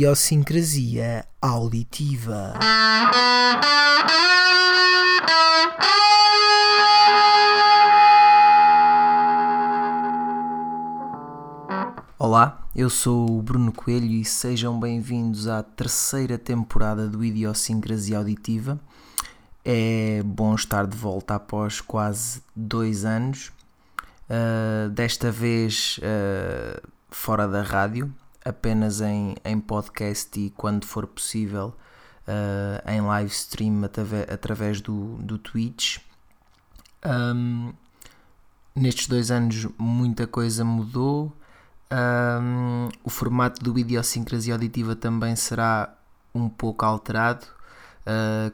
Idiossincrasia Auditiva. Olá, eu sou o Bruno Coelho e sejam bem-vindos à terceira temporada do Idiossincrasia Auditiva. É bom estar de volta após quase 2 anos, desta vez fora da rádio, apenas em podcast e, quando for possível, em live stream através do Twitch. Nestes 2 anos muita coisa mudou. O formato do Idiossincrasia Auditiva também será um pouco alterado.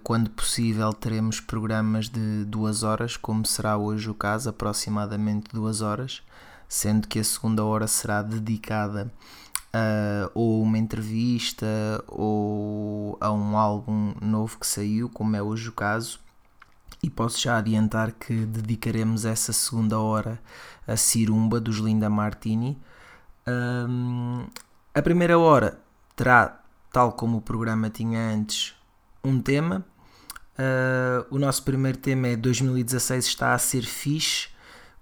Quando possível teremos programas de 2 horas, como será hoje o caso, aproximadamente 2 horas, sendo que a segunda hora será dedicada ou uma entrevista ou a um álbum novo que saiu, como é hoje o caso. E posso já adiantar que dedicaremos essa segunda hora a Sirumba, dos Linda Martini. A primeira hora terá, tal como o programa tinha antes, um tema. O nosso primeiro tema é 2016 está a ser fixe,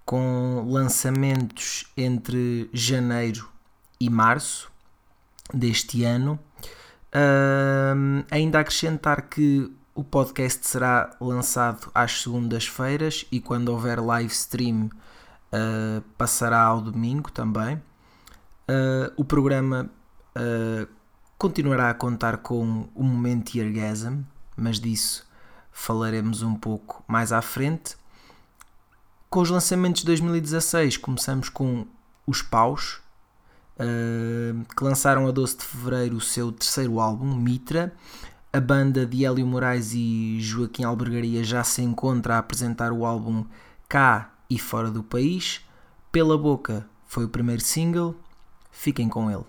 com lançamentos entre janeiro e março deste ano. Ainda acrescentar que o podcast será lançado às segundas-feiras e, quando houver live stream, passará ao domingo também. O programa continuará a contar com o momento Ergasm, mas disso falaremos um pouco mais à frente. Com os lançamentos de 2016 começamos com os Paus, que lançaram a 12 de Fevereiro o seu terceiro álbum, Mitra. A banda de Hélio Moraes e Joaquim Albergaria já se encontra a apresentar o álbum cá e fora do país. Pela Boca foi o primeiro single. Fiquem com ele.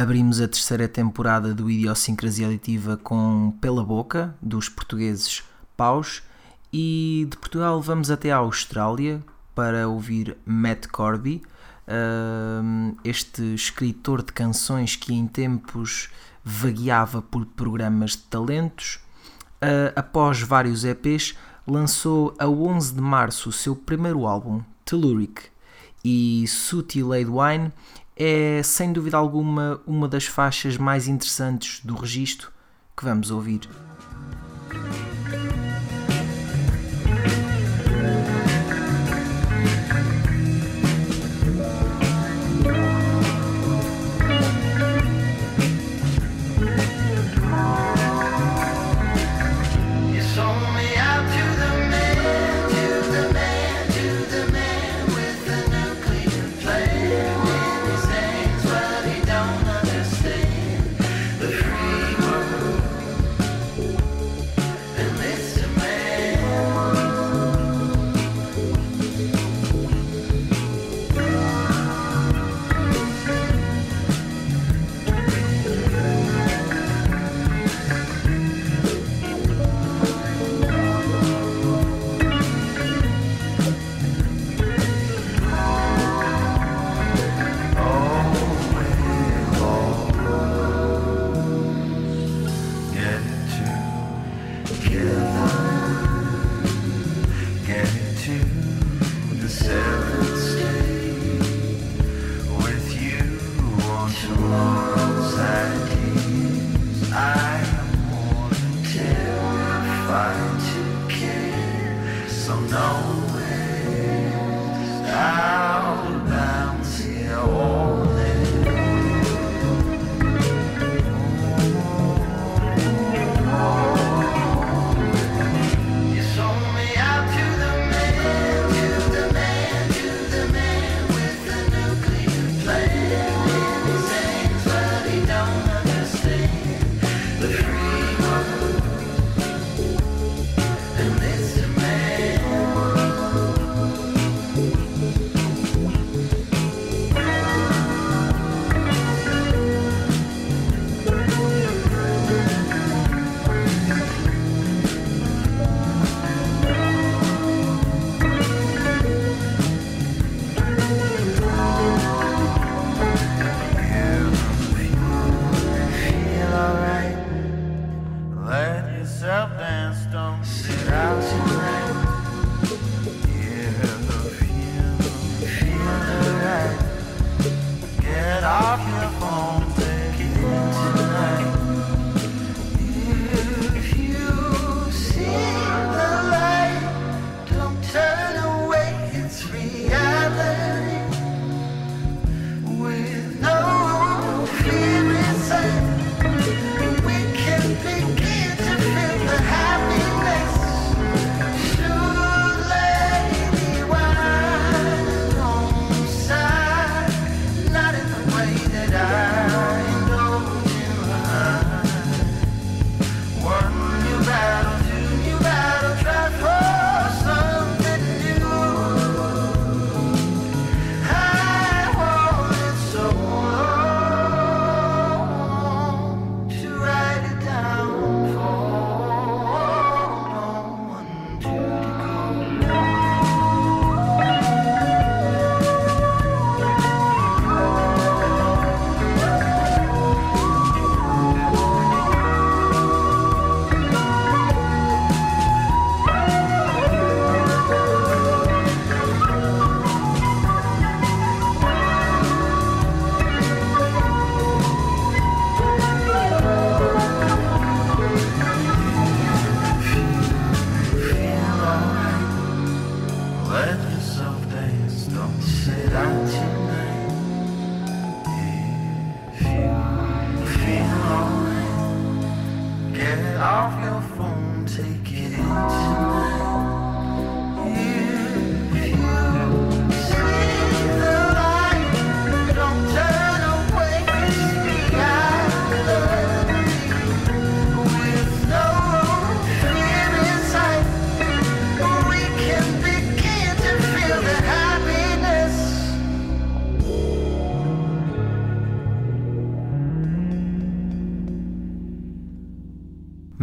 Abrimos a terceira temporada do Idiossincrasia Auditiva com Pela Boca, dos portugueses Paus, e de Portugal vamos até à Austrália para ouvir Matt Corby, este escritor de canções que em tempos vagueava por programas de talentos. Após vários EPs, lançou a 11 de março o seu primeiro álbum, Telluric, e Sooty Lade Wine é, sem dúvida alguma, uma das faixas mais interessantes do registro que vamos ouvir.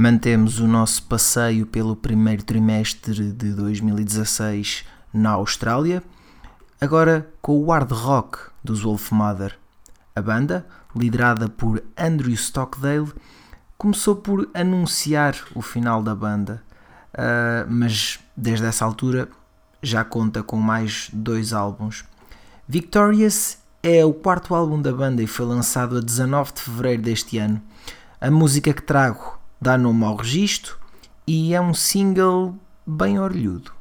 Mantemos o nosso passeio pelo primeiro trimestre de 2016 na Austrália, agora com o hard rock dos Wolfmother. A banda, liderada por Andrew Stockdale, começou por anunciar o final da banda, mas desde essa altura já conta com mais 2 álbuns. Victorious é o 4º álbum da banda e foi lançado a 19 de fevereiro deste ano. A música que trago dá nome ao registro e é um single bem orlhudo.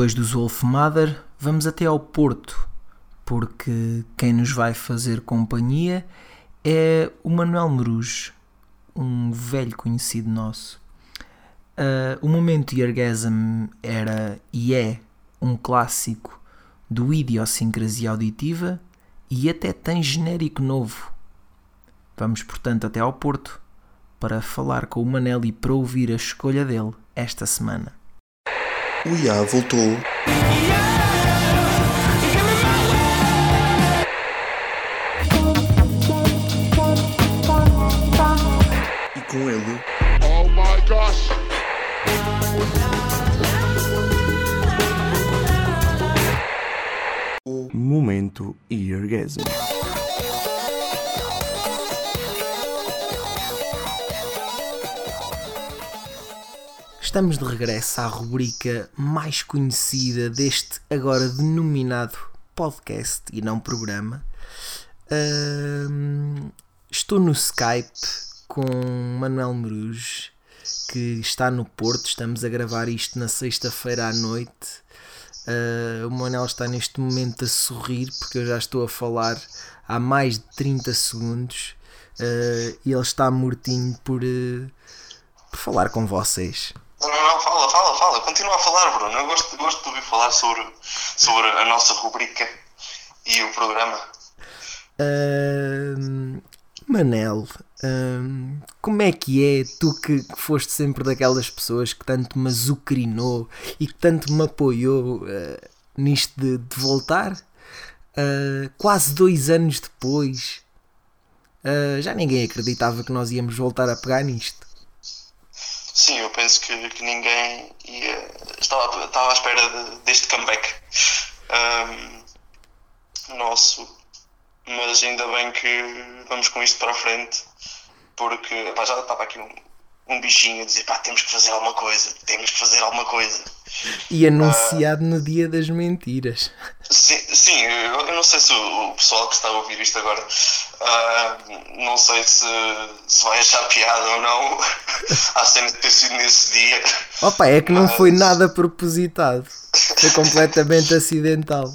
Depois dos Wolfmother, vamos até ao Porto porque quem nos vai fazer companhia é o Manuel Meruz, um velho conhecido nosso. O momento Yergasm era e é um clássico do Idiossincrasia Auditiva e até tem genérico novo. Vamos, portanto, até ao Porto para falar com o Manel e para ouvir a escolha dele esta semana. O IA voltou. E com ele... Oh my gosh! O Momento Eargasm. Estamos de regresso à rubrica mais conhecida deste agora denominado podcast e não programa. Estou no Skype com Manuel Meruz, que está no Porto. Estamos a gravar isto na sexta-feira à noite. O Manuel está neste momento a sorrir porque eu já estou a falar há mais de 30 segundos e ele está mortinho por falar com vocês. Não, fala, continua a falar, Bruno. Eu gosto de ouvir falar sobre a nossa rubrica e o programa. Manel, como é que é tu que foste sempre daquelas pessoas que tanto me azucrinou e que tanto me apoiou nisto de voltar? Quase 2 anos depois, já ninguém acreditava que nós íamos voltar a pegar nisto. Sim, eu penso que ninguém estava à espera deste comeback nosso, mas ainda bem que vamos com isto para a frente, porque já estava aqui um bichinho a dizer, temos que fazer alguma coisa. E anunciado no Dia das Mentiras. Sim, eu não sei se o pessoal que está a ouvir isto agora, não sei se vai achar piada ou não, à cena de ter sido nesse dia. Opa, é que não foi nada propositado, foi completamente acidental.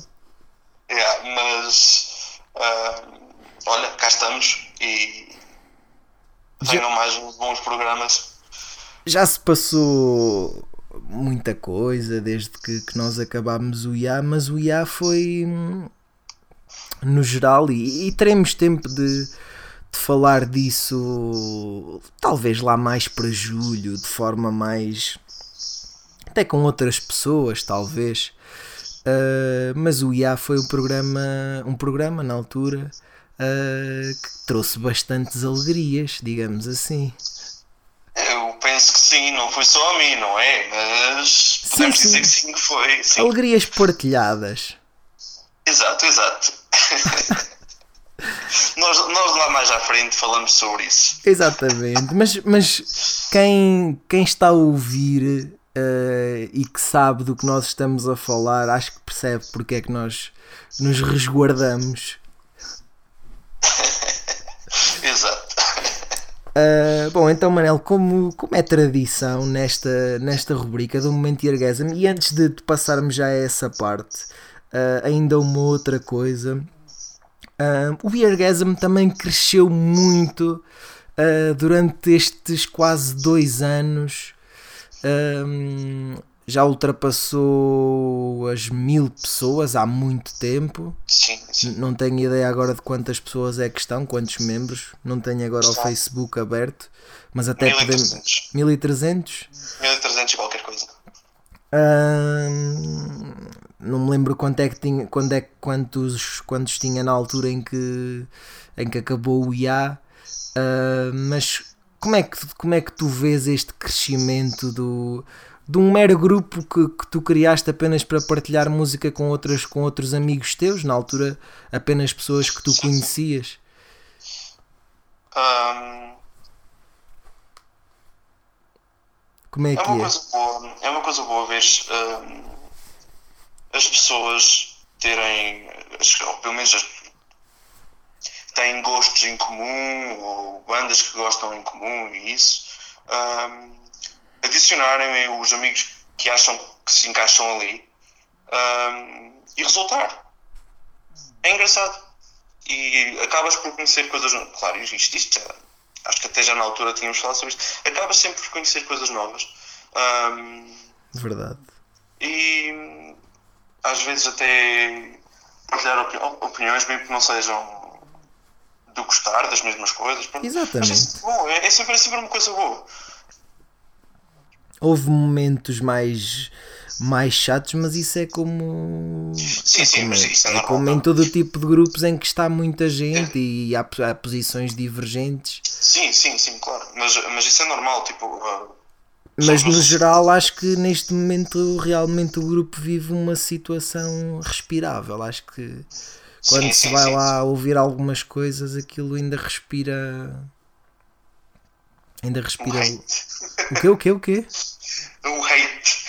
Yeah, mas, olha, cá estamos e tenham mais uns bons programas. Já se passou muita coisa desde que nós acabámos o IA, mas o IA foi no geral e teremos tempo de falar disso talvez lá mais para julho, de forma mais até com outras pessoas talvez, mas o IA foi um programa na altura que trouxe bastantes alegrias, digamos assim. Eu penso que sim, não foi só a mim, não é? Mas podemos dizer que sim, que foi. Sim. Alegrias partilhadas. Exato. nós lá mais à frente falamos sobre isso. Exatamente, mas quem está a ouvir e que sabe do que nós estamos a falar, acho que percebe porque é que nós nos resguardamos. Exato. Bom, então Manel, como é tradição nesta rubrica do Momento Yergasm, e antes de passarmos já a essa parte, ainda uma outra coisa, o Yergasm também cresceu muito durante estes quase 2 anos, já ultrapassou as 1000 pessoas há muito tempo. Sim. Não tenho ideia agora de quantas pessoas é que estão, quantos membros. Não tenho agora o Facebook aberto, mas até 1300. 1300 e qualquer coisa. Não me lembro quantos tinha na altura em que acabou o IA, mas como é que tu vês este crescimento de um mero grupo que tu criaste apenas para partilhar música com outros amigos teus, na altura apenas pessoas que tu conhecias? Como é que é? É uma coisa boa ver as pessoas terem, ou pelo menos têm gostos em comum, ou bandas que gostam em comum, e isso... adicionarem os amigos que acham que se encaixam ali e resultar. é engraçado. E acabas por conhecer coisas novas. Claro, isto já, acho que até já na altura tínhamos falado sobre isto. Acabas sempre por conhecer coisas novas. Verdade. E às vezes até partilhar opiniões, mesmo que não sejam de gostar das mesmas coisas. Exatamente. Mas é bom, é sempre uma coisa boa. Houve momentos mais chatos, mas isso é como... Sim, mas isso é normal. É como em todo tipo de grupos em que está muita gente e há posições divergentes. Sim, claro. Mas isso é normal, tipo... Mas no geral acho que neste momento realmente o grupo vive uma situação respirável. Acho que quando se vai lá ouvir algumas coisas, aquilo ainda respira... Ainda respira... O quê? O hate.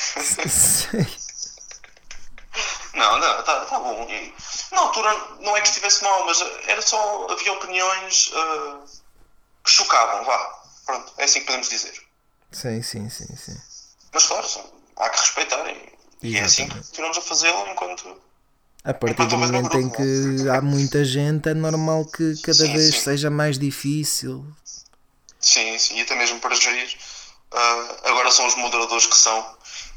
Não, tá bom. E, na altura não é que estivesse mal, mas era só, havia opiniões que chocavam, vá. Pronto, é assim que podemos dizer. Sim. Mas claro, há que respeitar e é assim que continuamos a fazê-lo enquanto... A partir do momento em que há muita gente, é normal que cada vez seja mais difícil. Sim, e até mesmo para gerir. Agora são os moderadores que são,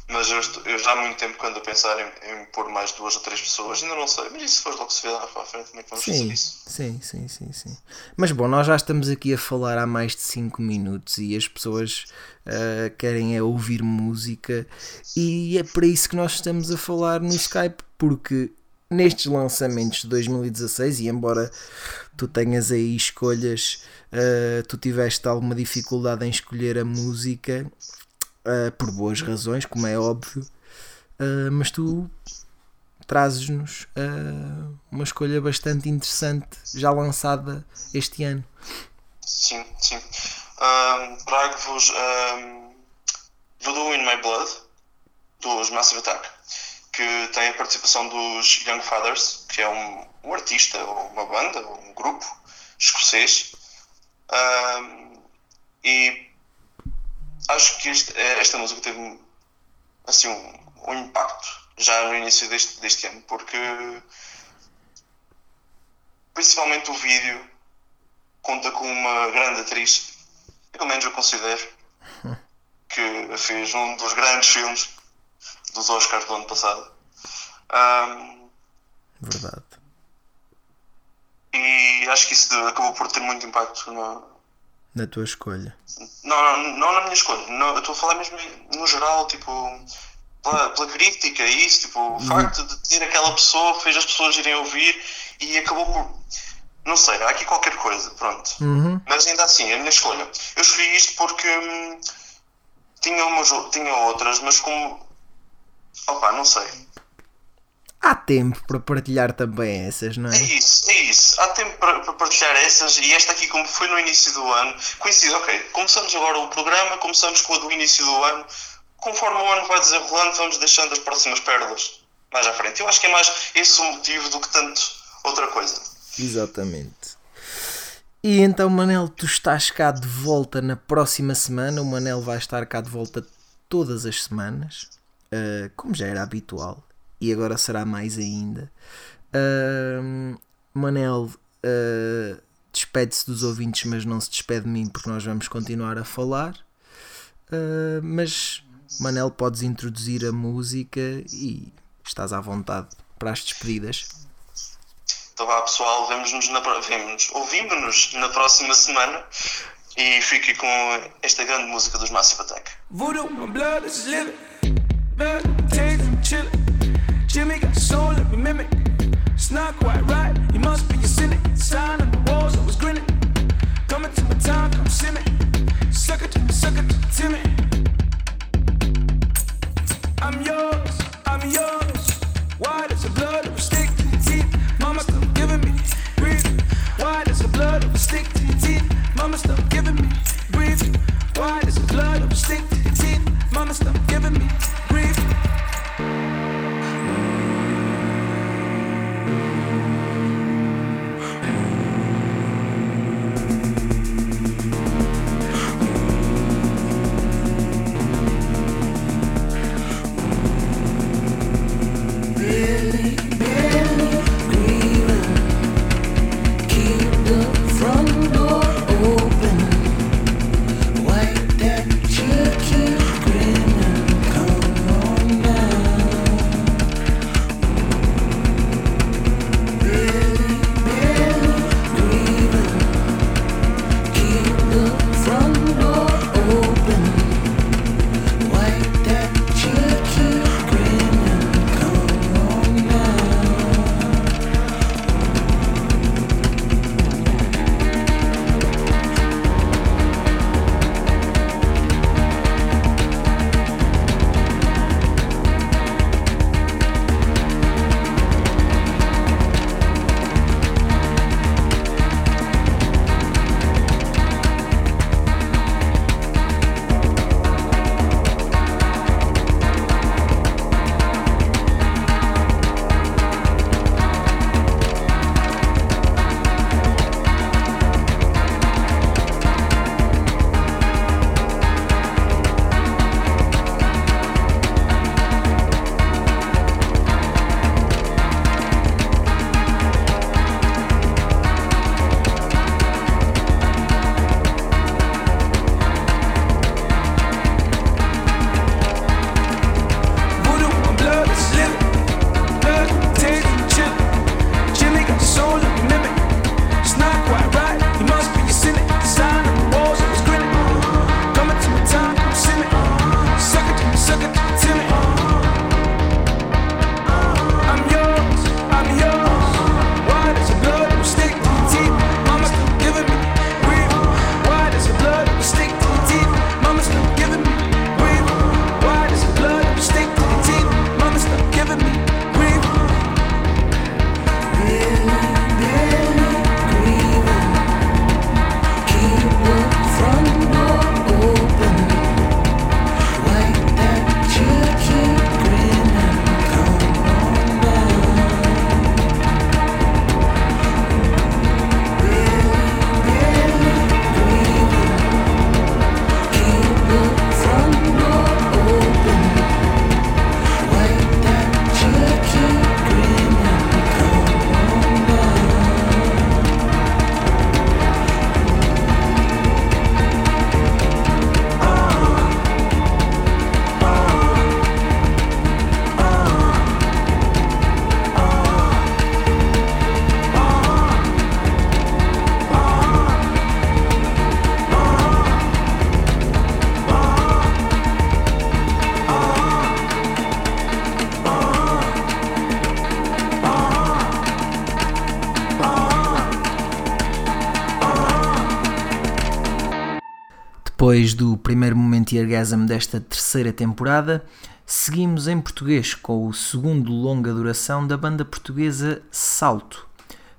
mas eu já há muito tempo que ando a pensar em pôr mais 2 ou 3 pessoas, ainda não sei, mas isso depois logo se vê lá para a frente, como é que vamos fazer isso? Sim. Mas bom, nós já estamos aqui a falar há mais de 5 minutos e as pessoas querem é ouvir música e é para isso que nós estamos a falar no Skype, porque nestes lançamentos de 2016, e embora tu tenhas aí escolhas, tu tiveste alguma dificuldade em escolher a música, por boas razões, como é óbvio, mas tu trazes-nos uma escolha bastante interessante, já lançada este ano. Sim. Trago-vos Voodoo in My Blood, dos Massive Attack, que tem a participação dos Young Fathers, que é um artista, ou uma banda, ou um grupo escocês, e acho que esta música teve assim, um impacto já no início deste ano, porque principalmente o vídeo conta com uma grande atriz, pelo menos eu considero, que fez um dos grandes filmes dos Oscars do ano passado. Verdade. E acho que isso acabou por ter muito impacto na tua escolha. Não na minha escolha. Não, eu estou a falar mesmo no geral, tipo, pela crítica e isso, tipo, o facto de ter aquela pessoa fez as pessoas irem ouvir e acabou por... Não sei, há aqui qualquer coisa, pronto. Mas ainda assim, a minha escolha. Eu escolhi isto porque tinha outras, mas como... Opa, não sei. Há tempo para partilhar também essas, não é? É isso. Há tempo para partilhar essas e esta aqui, como foi no início do ano, coincide, ok, começamos agora o programa, começamos com a do início do ano, conforme o ano vai desenrolando, vamos deixando as próximas pérolas mais à frente. Eu acho que é mais esse o motivo do que tanto outra coisa. Exatamente. E então, Manel, tu estás cá de volta na próxima semana, o Manel vai estar cá de volta todas as semanas. Como já era habitual e agora será mais ainda. Manel despede-se dos ouvintes, mas não se despede de mim, porque nós vamos continuar a falar. Mas Manel, podes introduzir a música e estás à vontade para as despedidas. Então vá, pessoal, ouvimos-nos na próxima semana. E fique com esta grande música dos Massive Attack. Voodoo, my blood is living. Man, take from chillin'. Jimmy got soul and we mimic. It's not quite right, you must be a cynic. Sign on the walls, always grinning. Coming to my time, come see me. Sucker to Timmy. I'm yours. Why does the blood ever stick to your teeth? Mama, stop giving me breathing. Why does the blood ever stick to your teeth? Mama, stop giving me breathing. Why does the blood ever stick to your teeth? Mama, stop giving me breathing. Depois do primeiro momento de orgasmo desta terceira temporada, seguimos em português com o segundo longa duração da banda portuguesa Salto.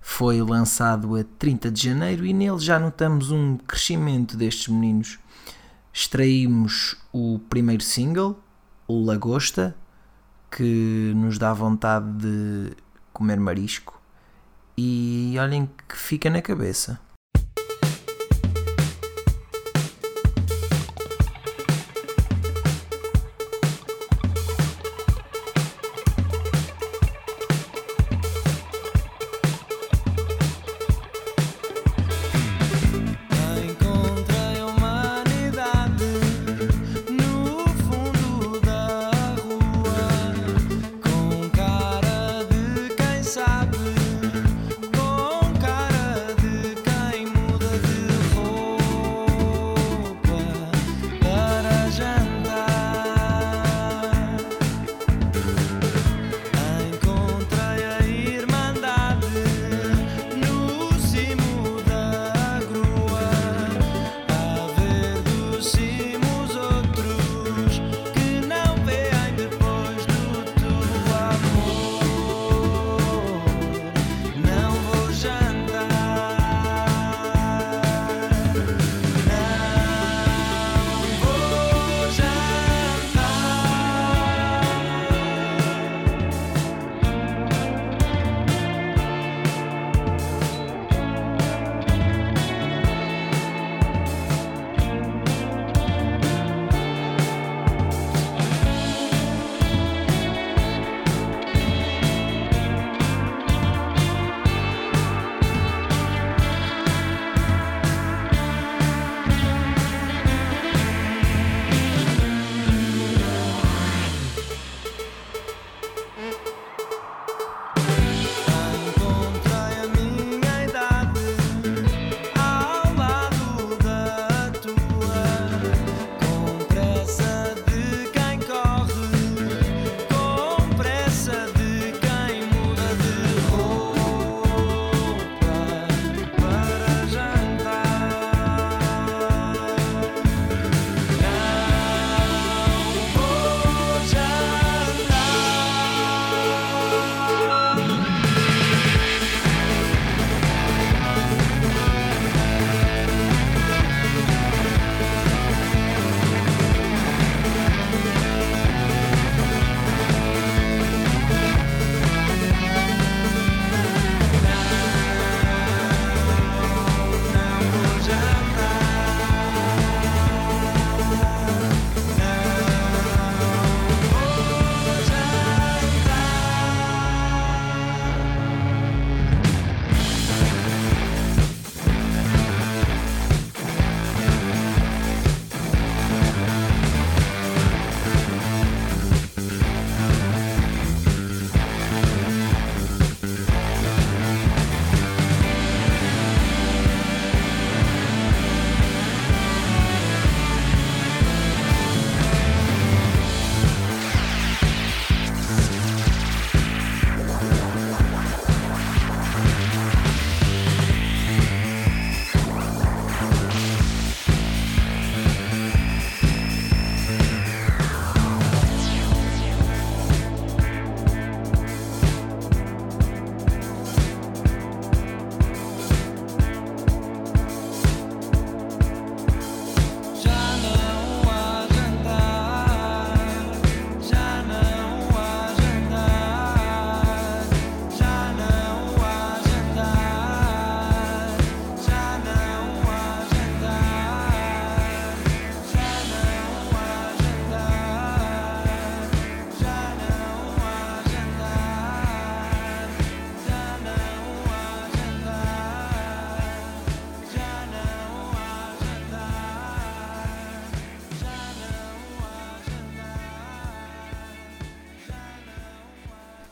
Foi lançado a 30 de janeiro e nele já notamos um crescimento destes meninos. Extraímos o primeiro single, o Lagosta, que nos dá vontade de comer marisco, e olhem que fica na cabeça.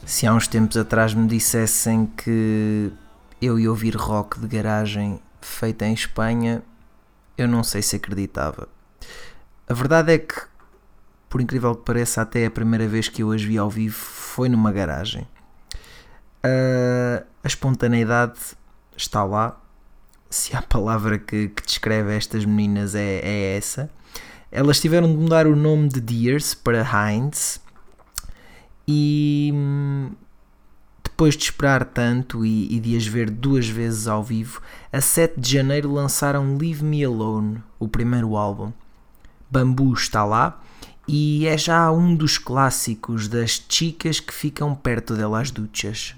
Se há uns tempos atrás me dissessem que eu ia ouvir rock de garagem feita em Espanha, eu não sei se acreditava. A verdade é que, por incrível que pareça, até a primeira vez que eu as vi ao vivo foi numa garagem. A espontaneidade está lá, se há palavra que descreve estas meninas é essa. Elas tiveram de mudar o nome de Deers para Hinds, e depois de esperar tanto e de as ver duas vezes ao vivo, a 7 de janeiro lançaram Leave Me Alone, o primeiro álbum. Bambu está lá e é já um dos clássicos das chicas que ficam perto delas duchas.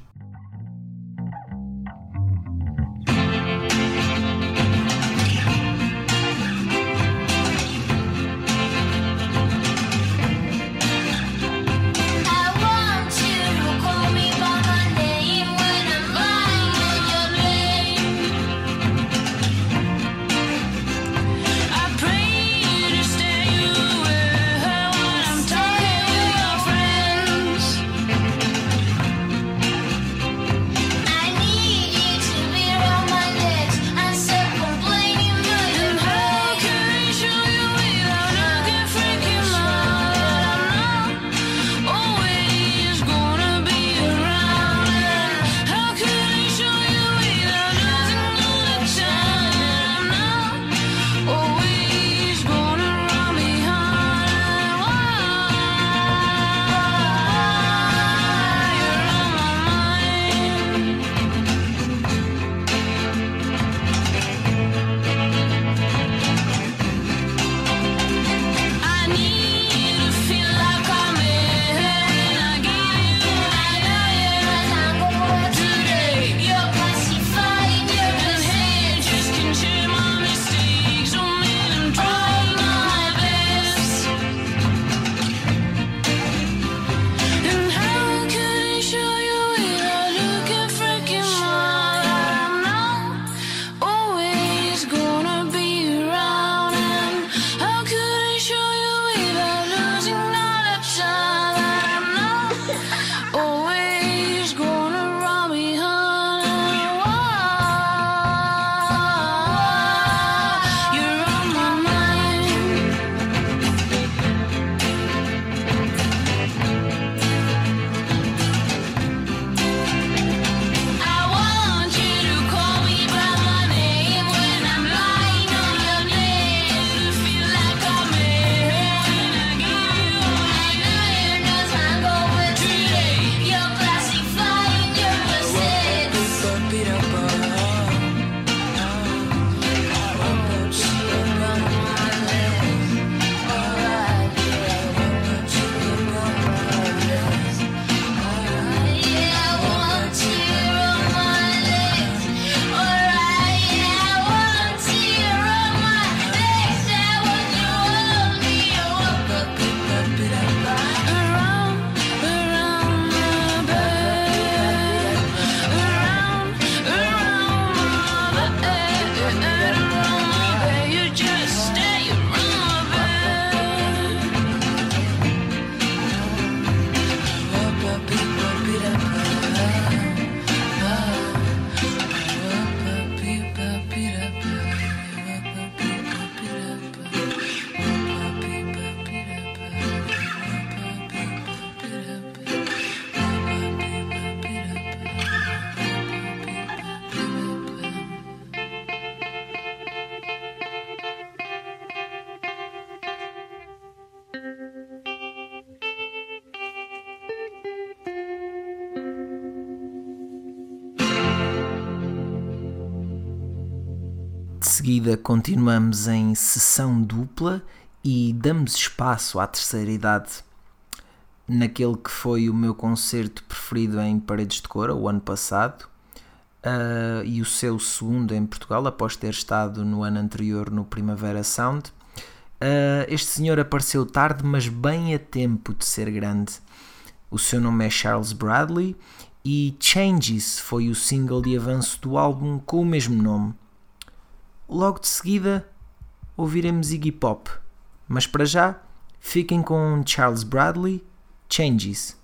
Continuamos em sessão dupla e damos espaço à terceira idade. Naquele que foi o meu concerto preferido em Paredes de Coura, o ano passado, e o seu segundo em Portugal, após ter estado no ano anterior no Primavera Sound, este senhor apareceu tarde, mas bem a tempo de ser grande. O seu nome é Charles Bradley e Changes foi o single de avanço do álbum com o mesmo nome. Logo de seguida ouviremos Iggy Pop, mas para já fiquem com Charles Bradley, Changes.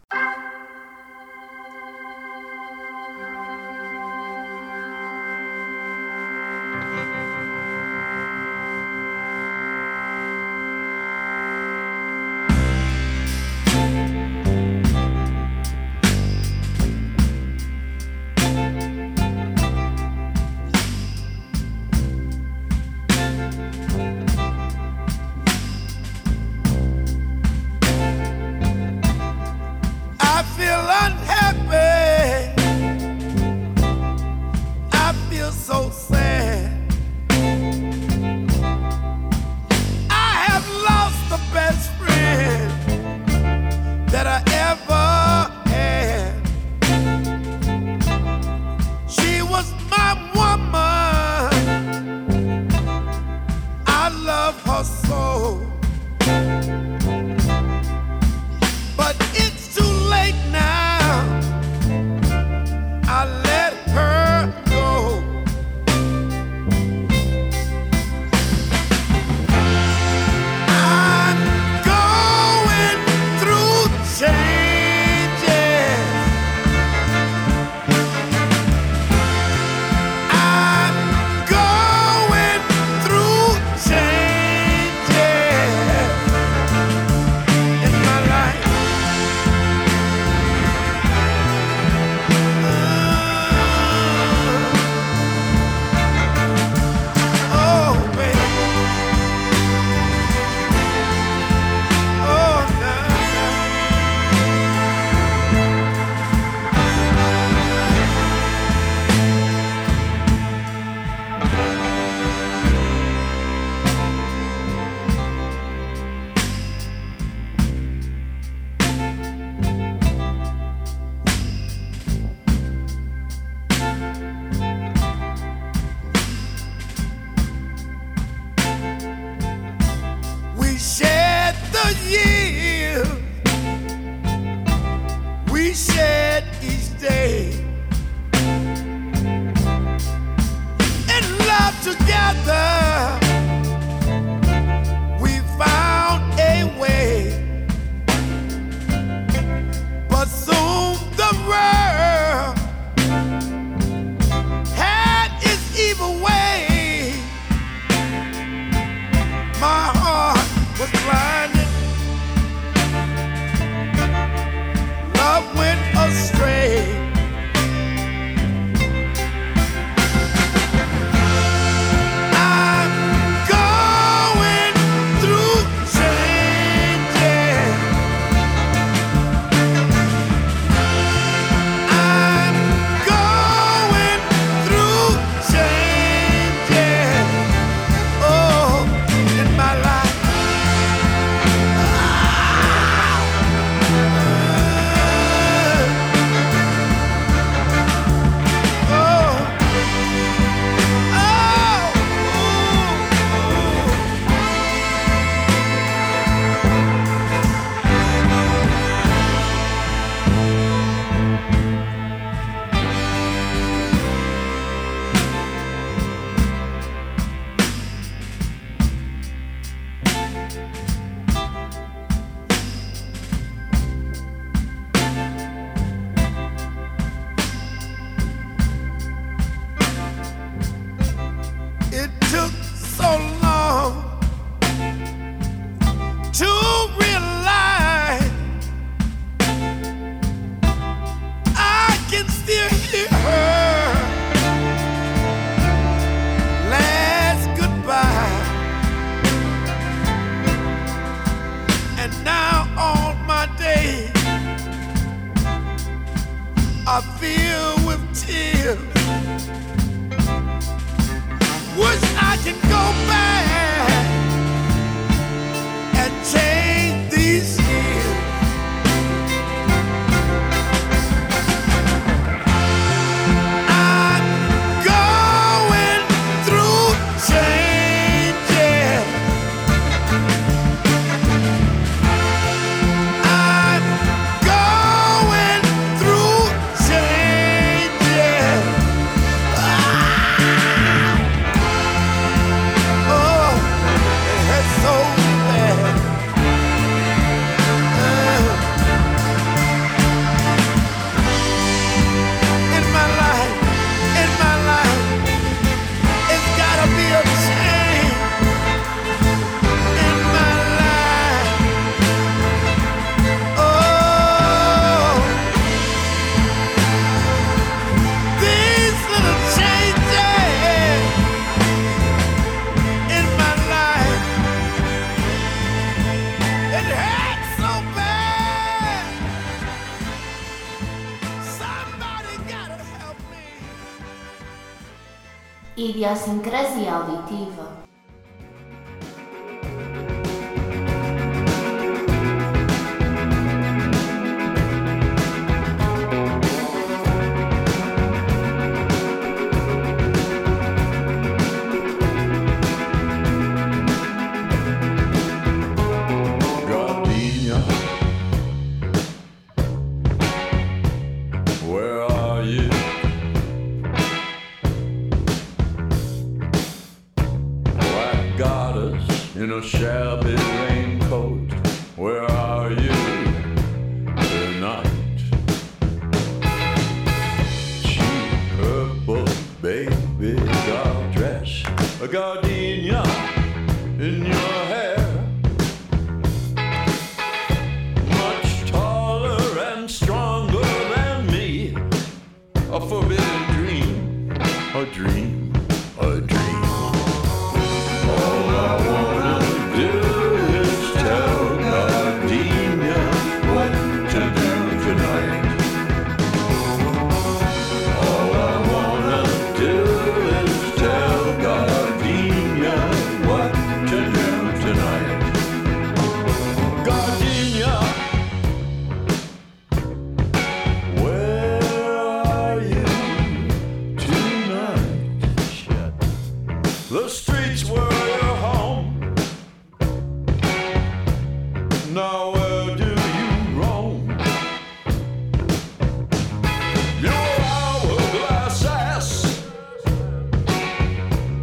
together we found a way, but soon the world had its evil way. My heart was blinded, love went astray. Idiossincrasia Auditiva.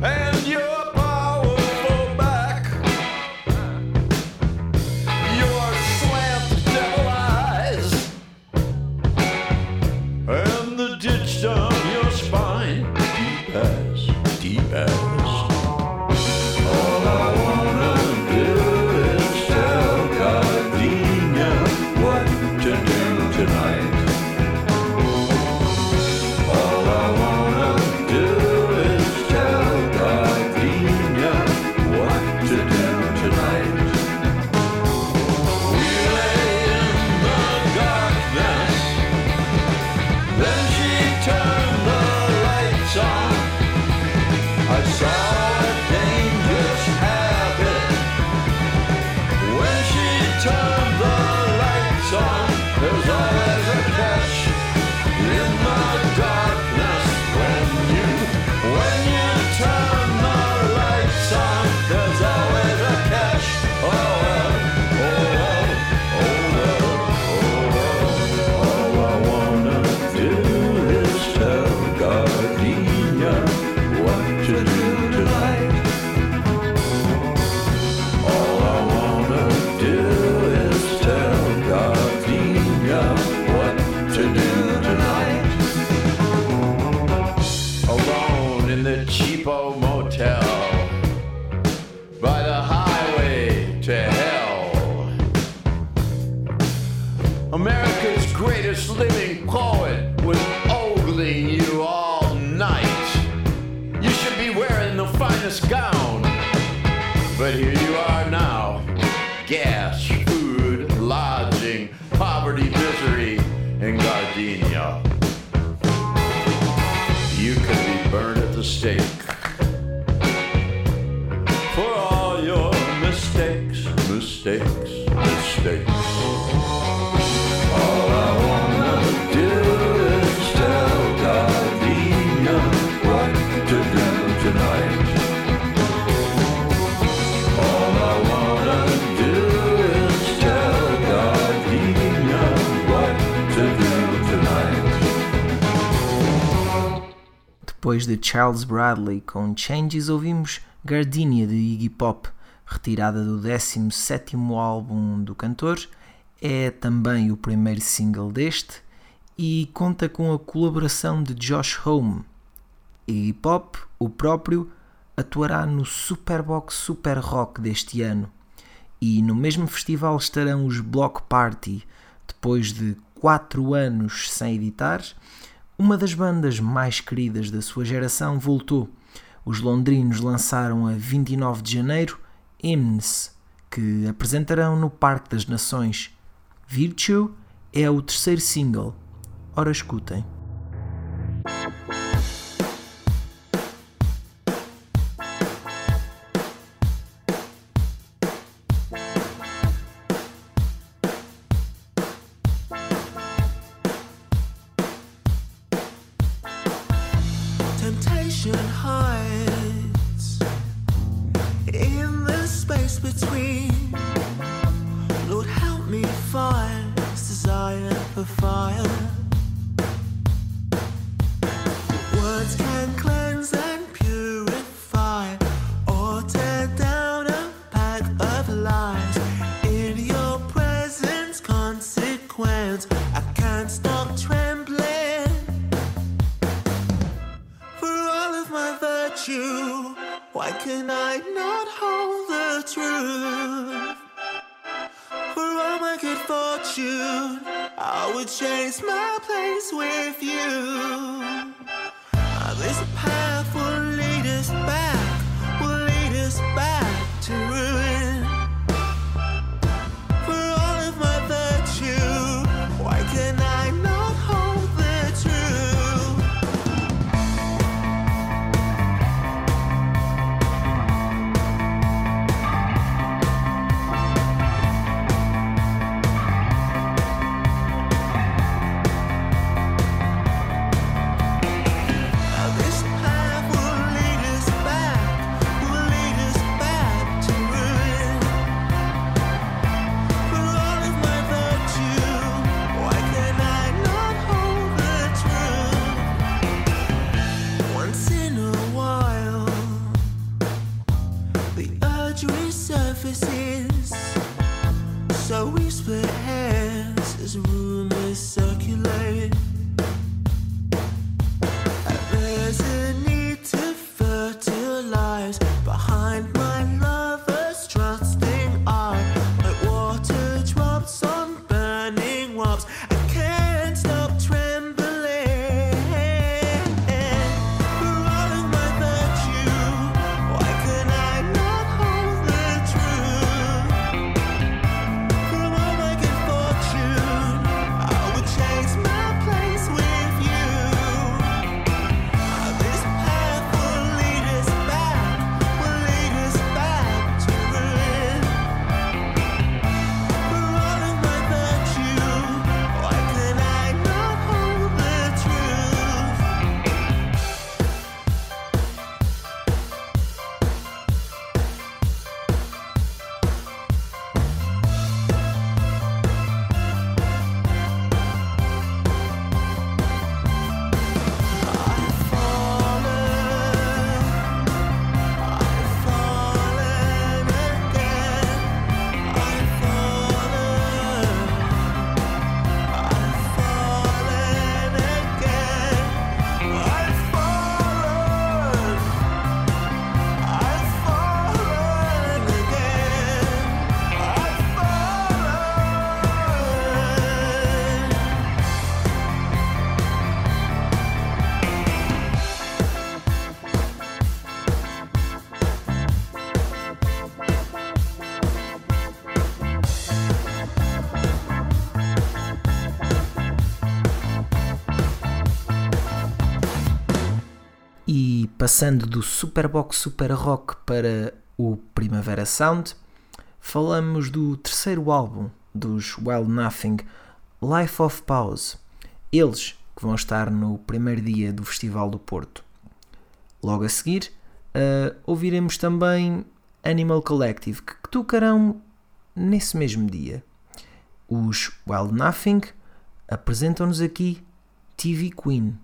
And But here you are now. Gas, food, lodging, poverty, misery, and gardenia. You could be burned at the stake for all your mistakes, mistakes, mistakes. All I wanna do is tell gardenia what to do tonight. Depois de Charles Bradley com Changes, ouvimos Gardenia de Iggy Pop, retirada do 17º álbum do cantor, é também o primeiro single deste e conta com a colaboração de Josh Homme. Iggy Pop, o próprio, atuará no Superbox Super Rock deste ano e no mesmo festival estarão os Bloc Party, depois de 4 anos sem editar. Uma das bandas mais queridas da sua geração voltou. Os londrinos lançaram a 29 de janeiro Hymns, que apresentarão no Parque das Nações. Virtue é o terceiro single. Ora, escutem. passando do Superbox Super Rock para o Primavera Sound, falamos do terceiro álbum dos Wild Nothing, Life of Pause, eles que vão estar no primeiro dia do Festival do Porto. Logo a seguir, ouviremos também Animal Collective, que tocarão nesse mesmo dia. Os Wild Nothing apresentam-nos aqui TV Queen.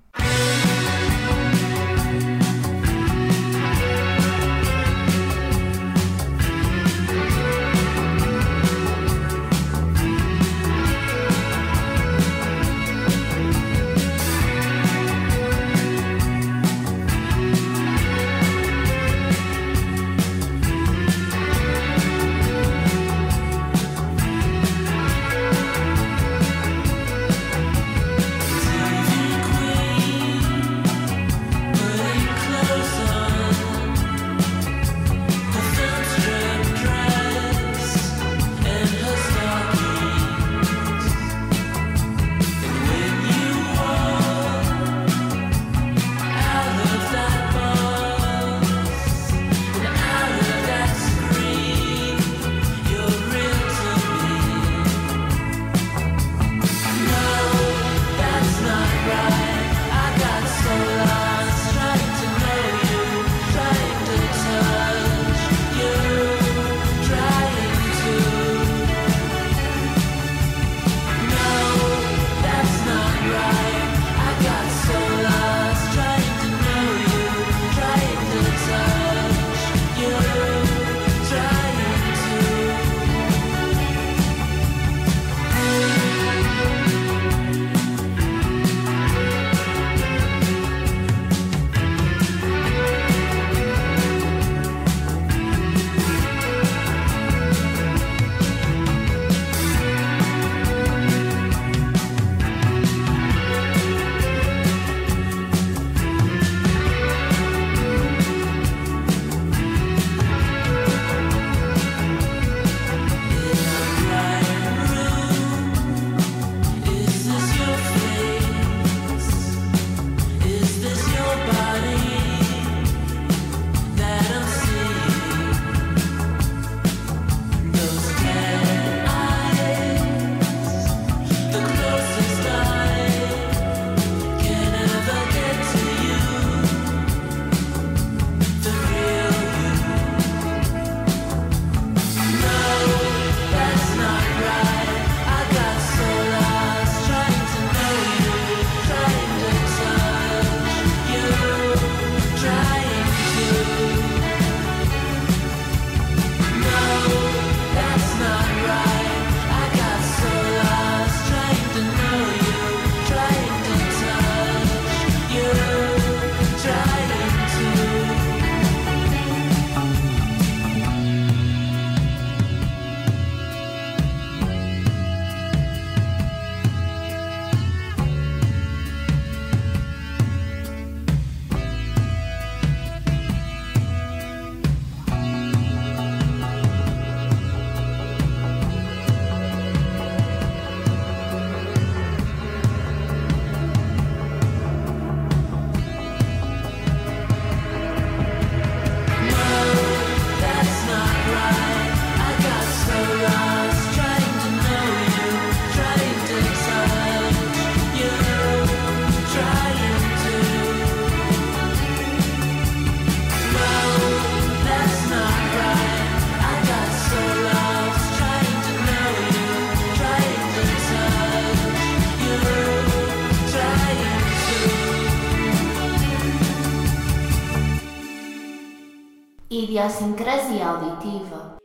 Idiossincrasia Auditiva.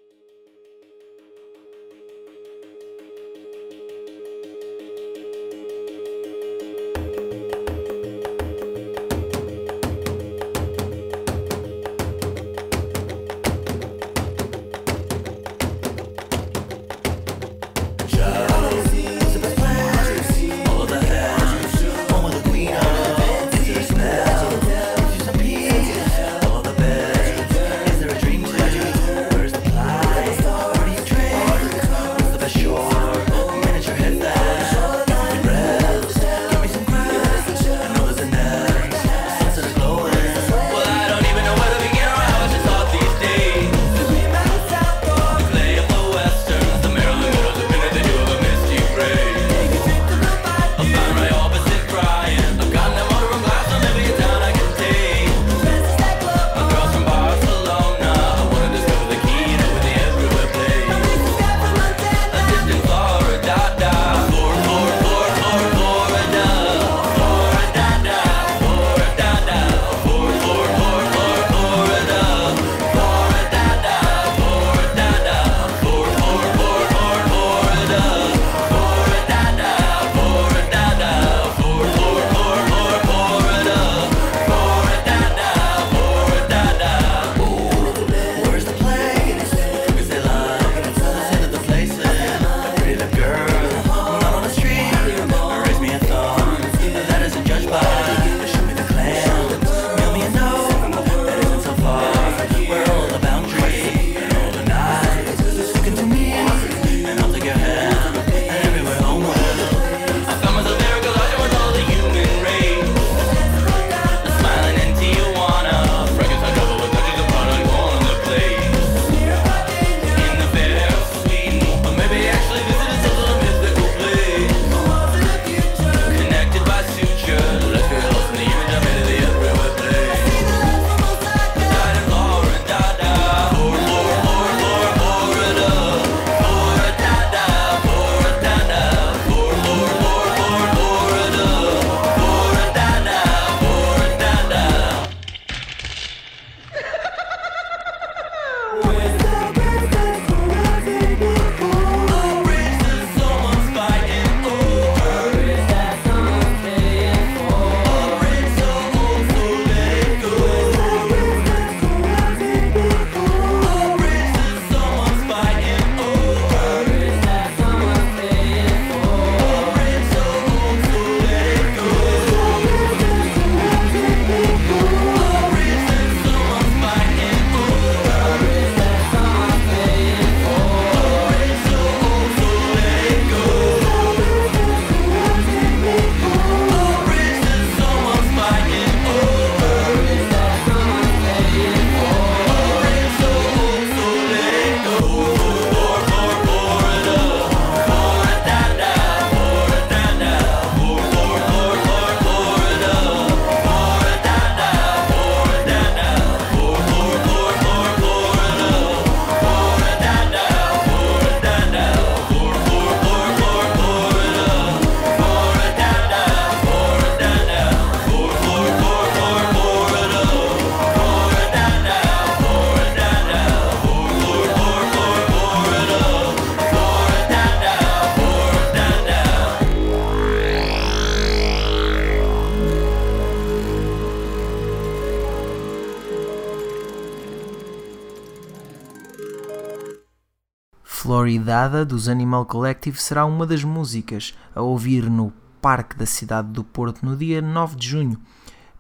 Glory Dada dos Animal Collective será uma das músicas a ouvir no Parque da Cidade do Porto no dia 9 de junho.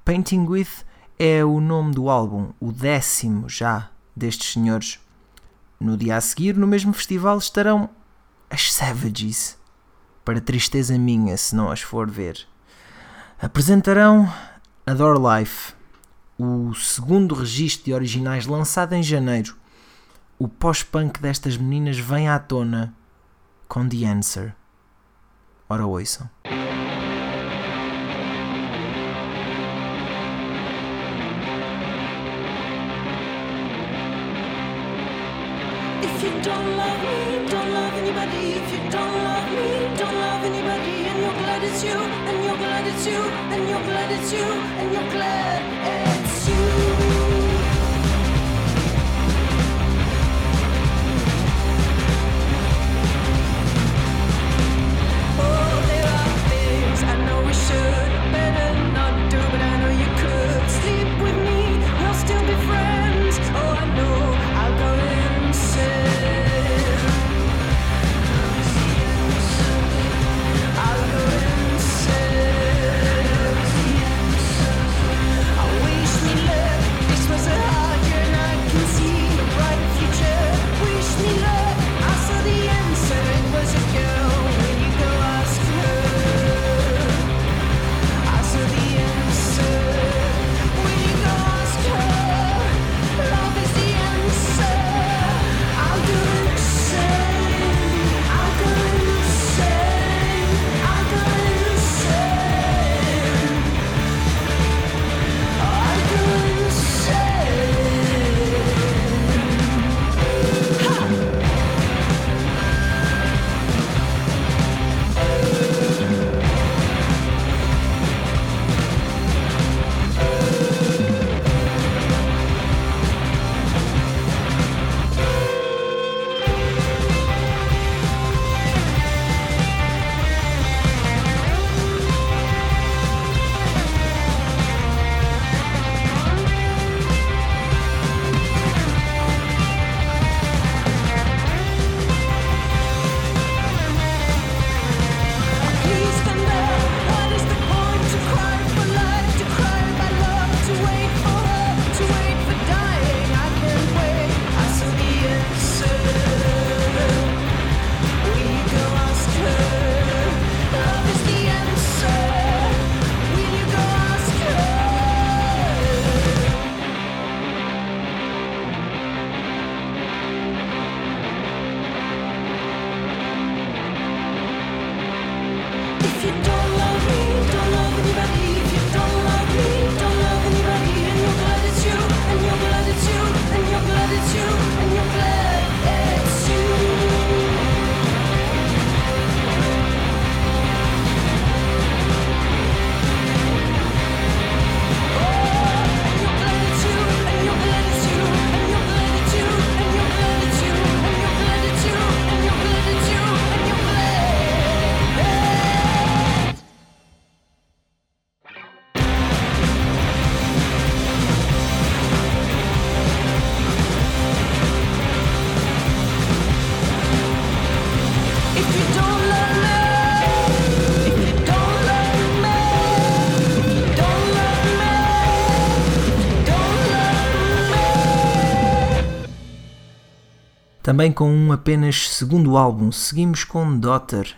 Painting With é o nome do álbum, o 10º já destes senhores. No dia a seguir, no mesmo festival, estarão as Savages, para tristeza minha se não as for ver. Apresentarão Adore Life, o segundo registro de originais lançado em janeiro. O pós-punk destas meninas vem à tona com The Answer. Ora, ouçam. Também com um apenas segundo álbum, seguimos com Daughter.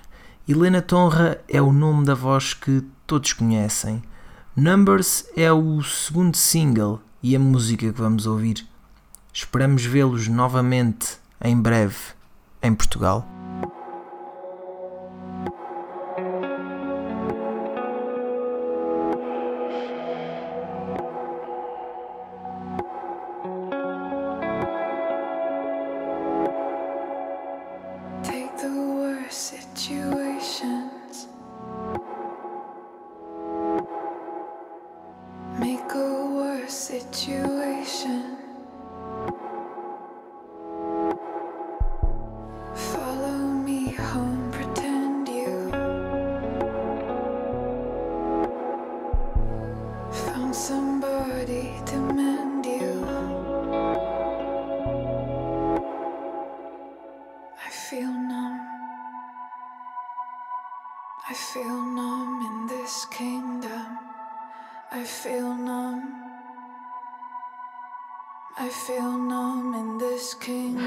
Helena Tonra é o nome da voz que todos conhecem. Numbers é o segundo single e a música que vamos ouvir. Esperamos vê-los novamente em breve em Portugal. Situation. Follow I feel numb in this kingdom. I feel numb. I feel numb in this kingdom.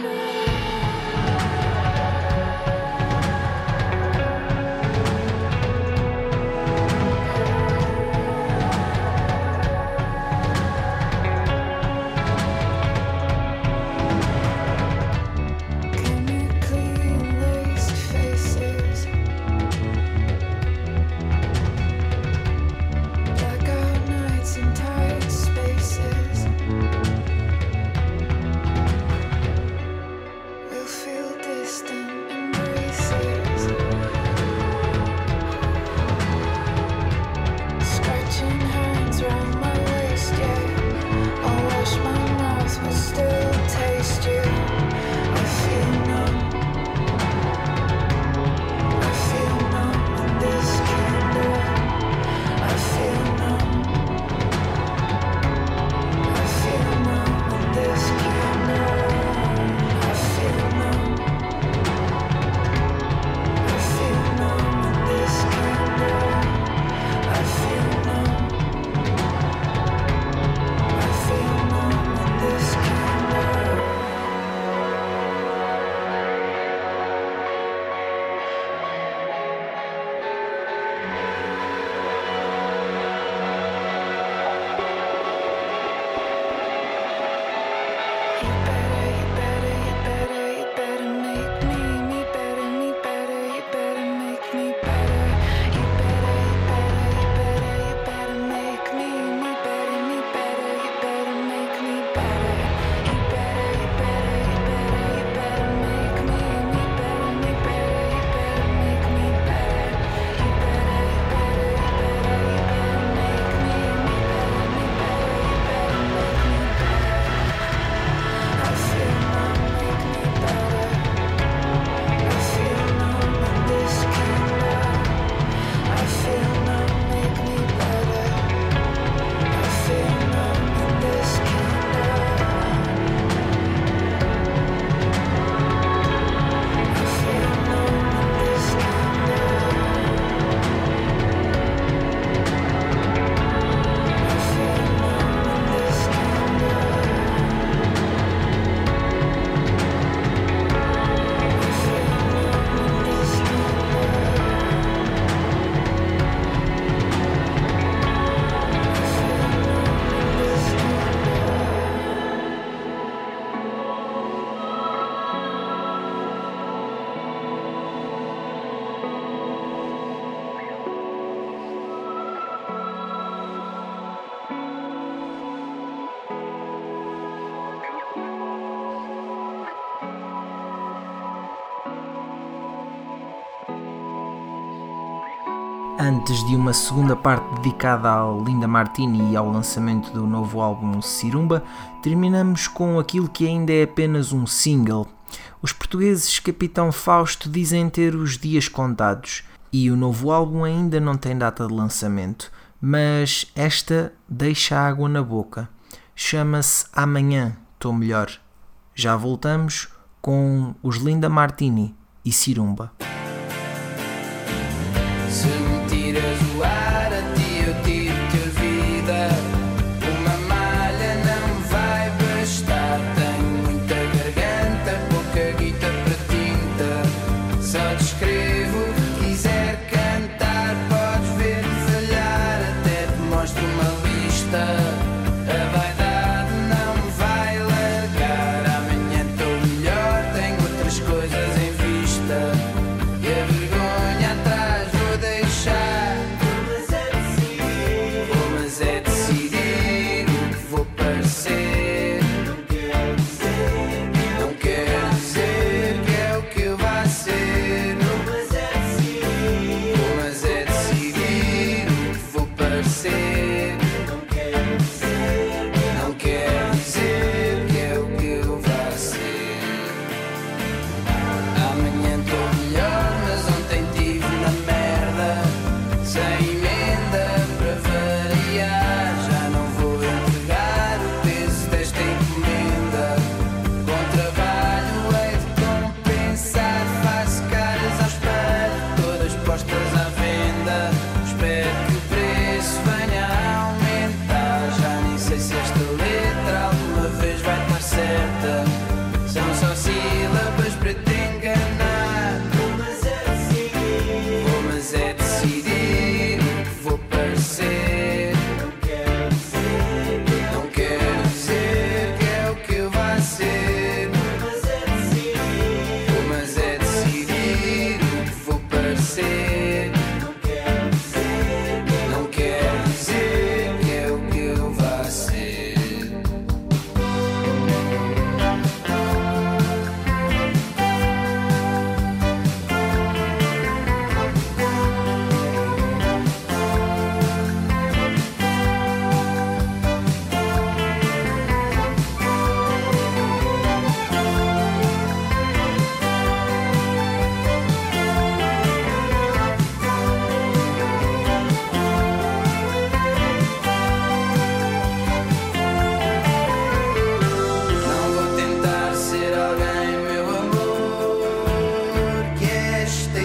Antes de uma segunda parte dedicada ao Linda Martini e ao lançamento do novo álbum Sirumba, terminamos com aquilo que ainda é apenas um single. Os portugueses Capitão Fausto dizem ter os dias contados e o novo álbum ainda não tem data de lançamento, mas esta deixa água na boca. Chama-se Amanhã Tô Melhor. Já voltamos com os Linda Martini e Sirumba.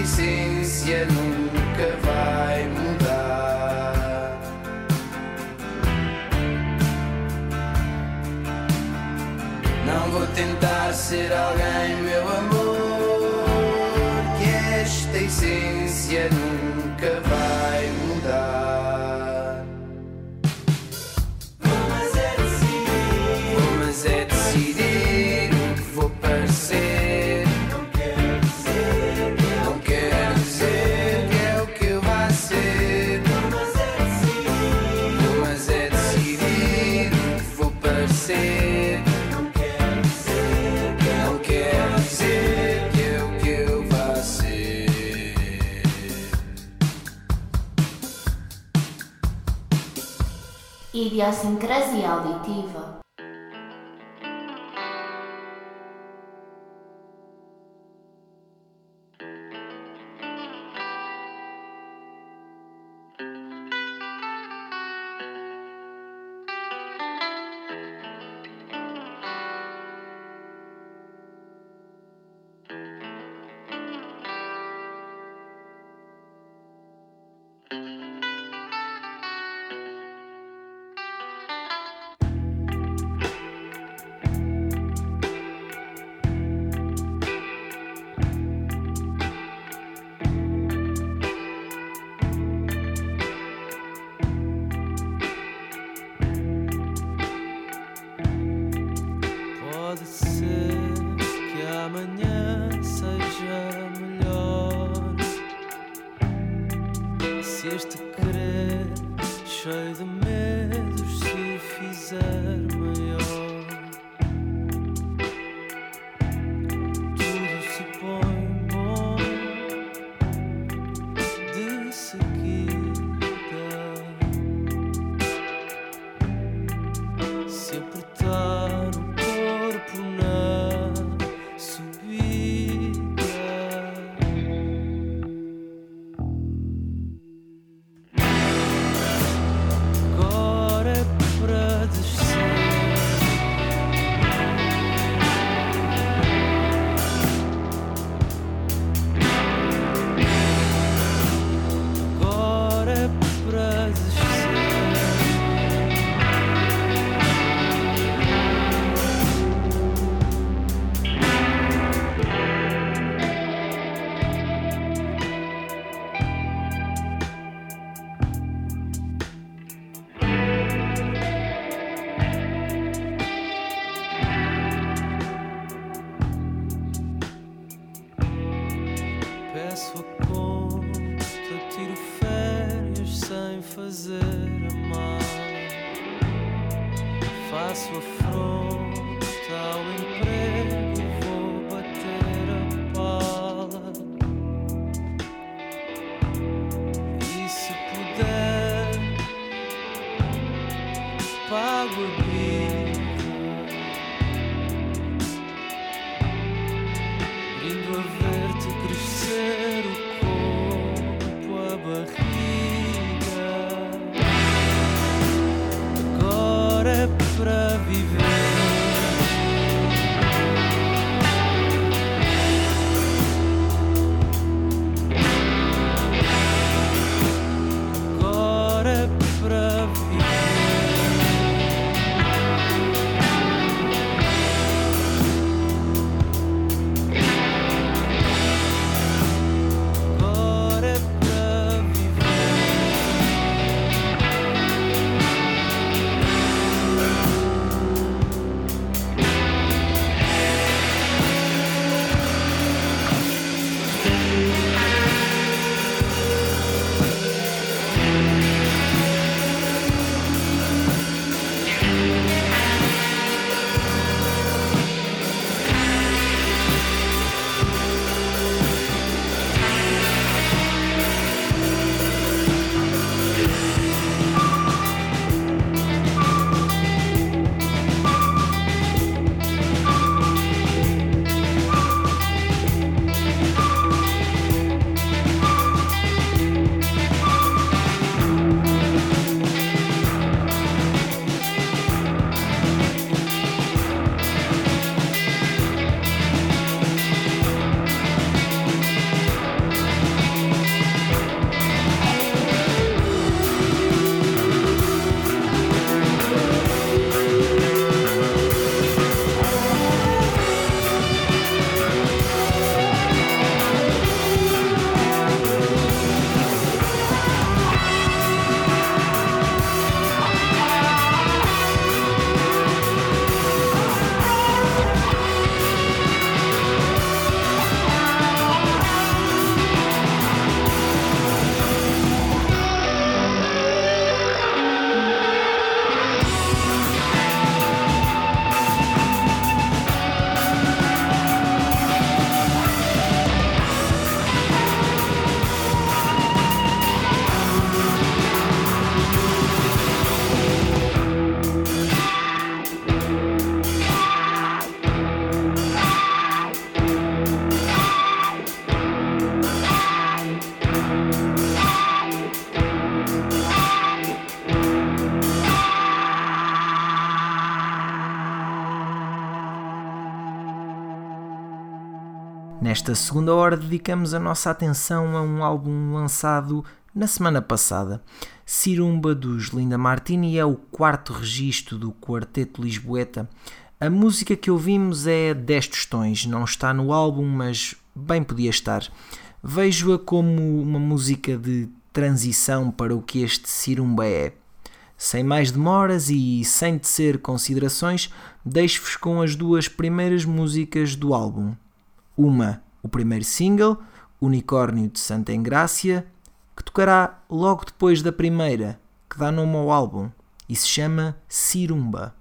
essência nunca vai mudar. Não vou tentar ser alguém, meu amor, que esta essência nunca vai mudar. Mas é decidir o que vou parecer. Idiossincrasia auditiva. Para viver. Nesta segunda hora dedicamos a nossa atenção a um álbum lançado na semana passada. Sirumba, dos Linda Martini, é o quarto registro do quarteto lisboeta. A música que ouvimos é 10 tostões, não está no álbum, mas bem podia estar. Vejo-a como uma música de transição para o que este Sirumba é. Sem mais demoras e sem tecer considerações, deixo-vos com as duas primeiras músicas do álbum. Uma, o primeiro single, Unicórnio de Santa Engrácia, que tocará logo depois da primeira, que dá nome ao álbum, e se chama Sirumba.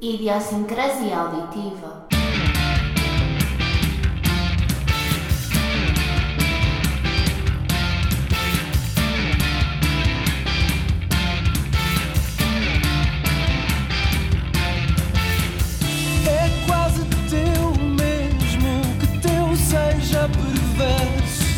Idiossincrasia Auditiva. É quase teu mesmo que teu seja perverso.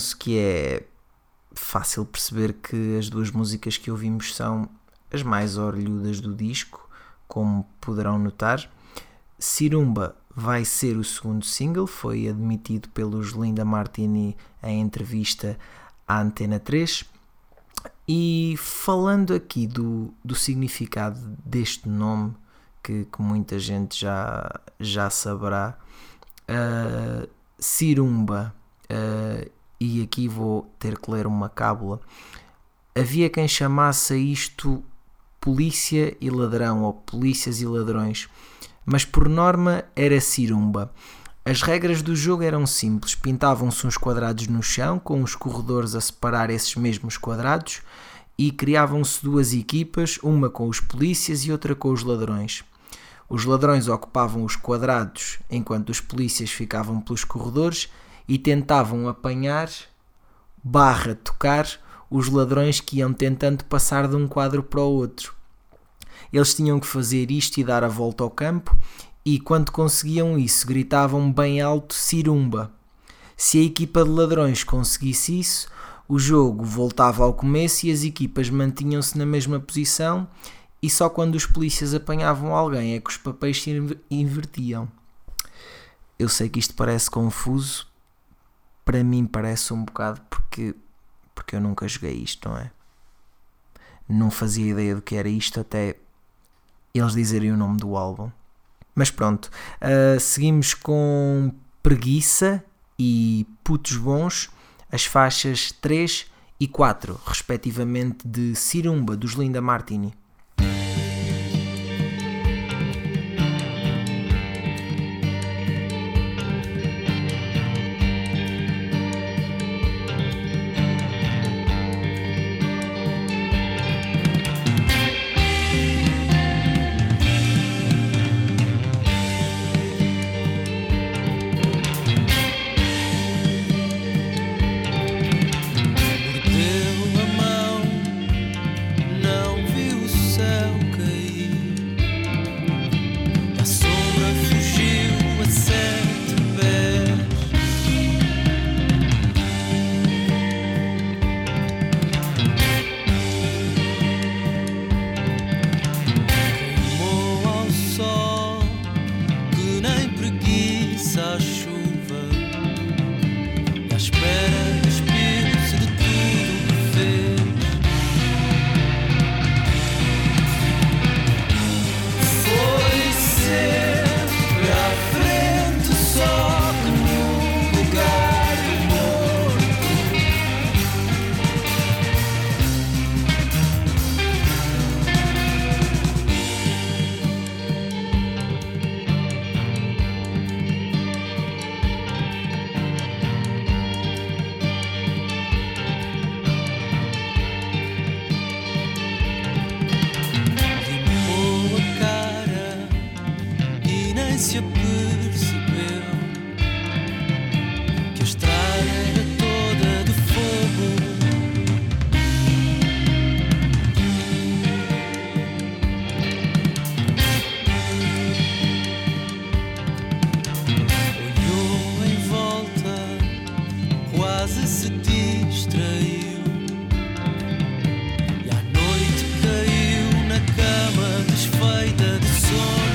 penso que é fácil perceber que as duas músicas que ouvimos são as mais orelhudas do disco, como poderão notar. Sirumba vai ser o segundo single, foi admitido pelos Linda Martini em entrevista à Antena 3. E falando aqui do significado deste nome, que muita gente já saberá, Sirumba, e aqui vou ter que ler uma cábula, havia quem chamasse a isto polícia e ladrão, ou polícias e ladrões, mas por norma era Sirumba. As regras do jogo eram simples, pintavam-se uns quadrados no chão, com os corredores a separar esses mesmos quadrados, e criavam-se duas equipas, uma com os polícias e outra com os ladrões. Os ladrões ocupavam os quadrados, enquanto os polícias ficavam pelos corredores e tentavam apanhar, tocar, os ladrões que iam tentando passar de um quadro para o outro. Eles tinham que fazer isto e dar a volta ao campo, e quando conseguiam isso, gritavam bem alto Sirumba. Se a equipa de ladrões conseguisse isso, o jogo voltava ao começo e as equipas mantinham-se na mesma posição, e só quando os polícias apanhavam alguém é que os papéis se invertiam. Eu sei que isto parece confuso, para mim parece um bocado porque eu nunca joguei isto, não é? Não fazia ideia do que era isto até eles dizerem o nome do álbum. Mas pronto, seguimos com Preguiça e Putos Bons, as faixas 3 e 4, respectivamente, de Sirumba, dos Linda Martini. Desfeita de sono.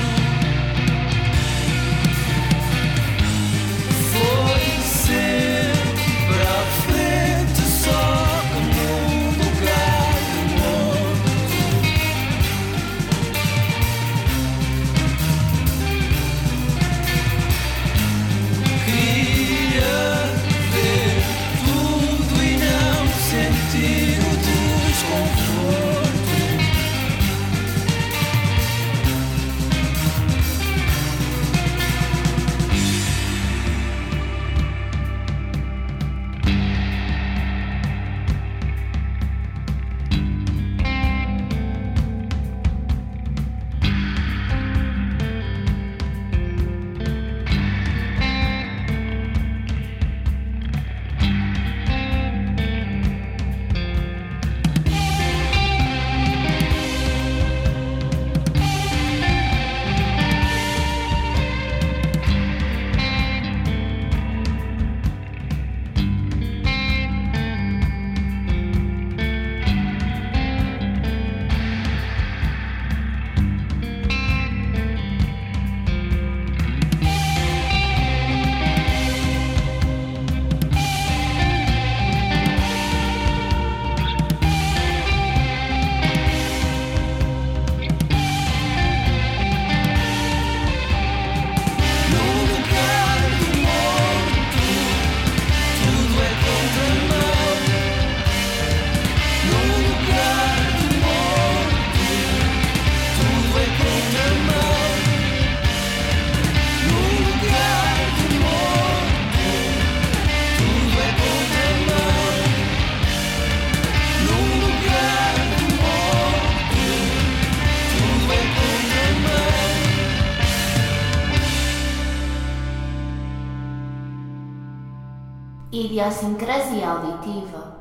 Idiossincrasia Auditiva.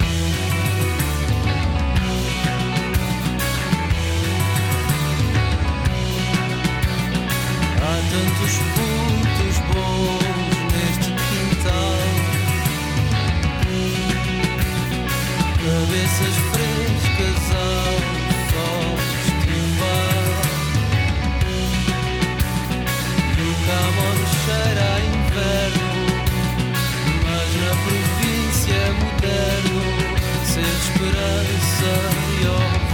Há tantos pontos bons neste quintal, cabeças frescas ao festival. E o camão cheira a inverno, mas na província é moderno ser esperança e óbvio.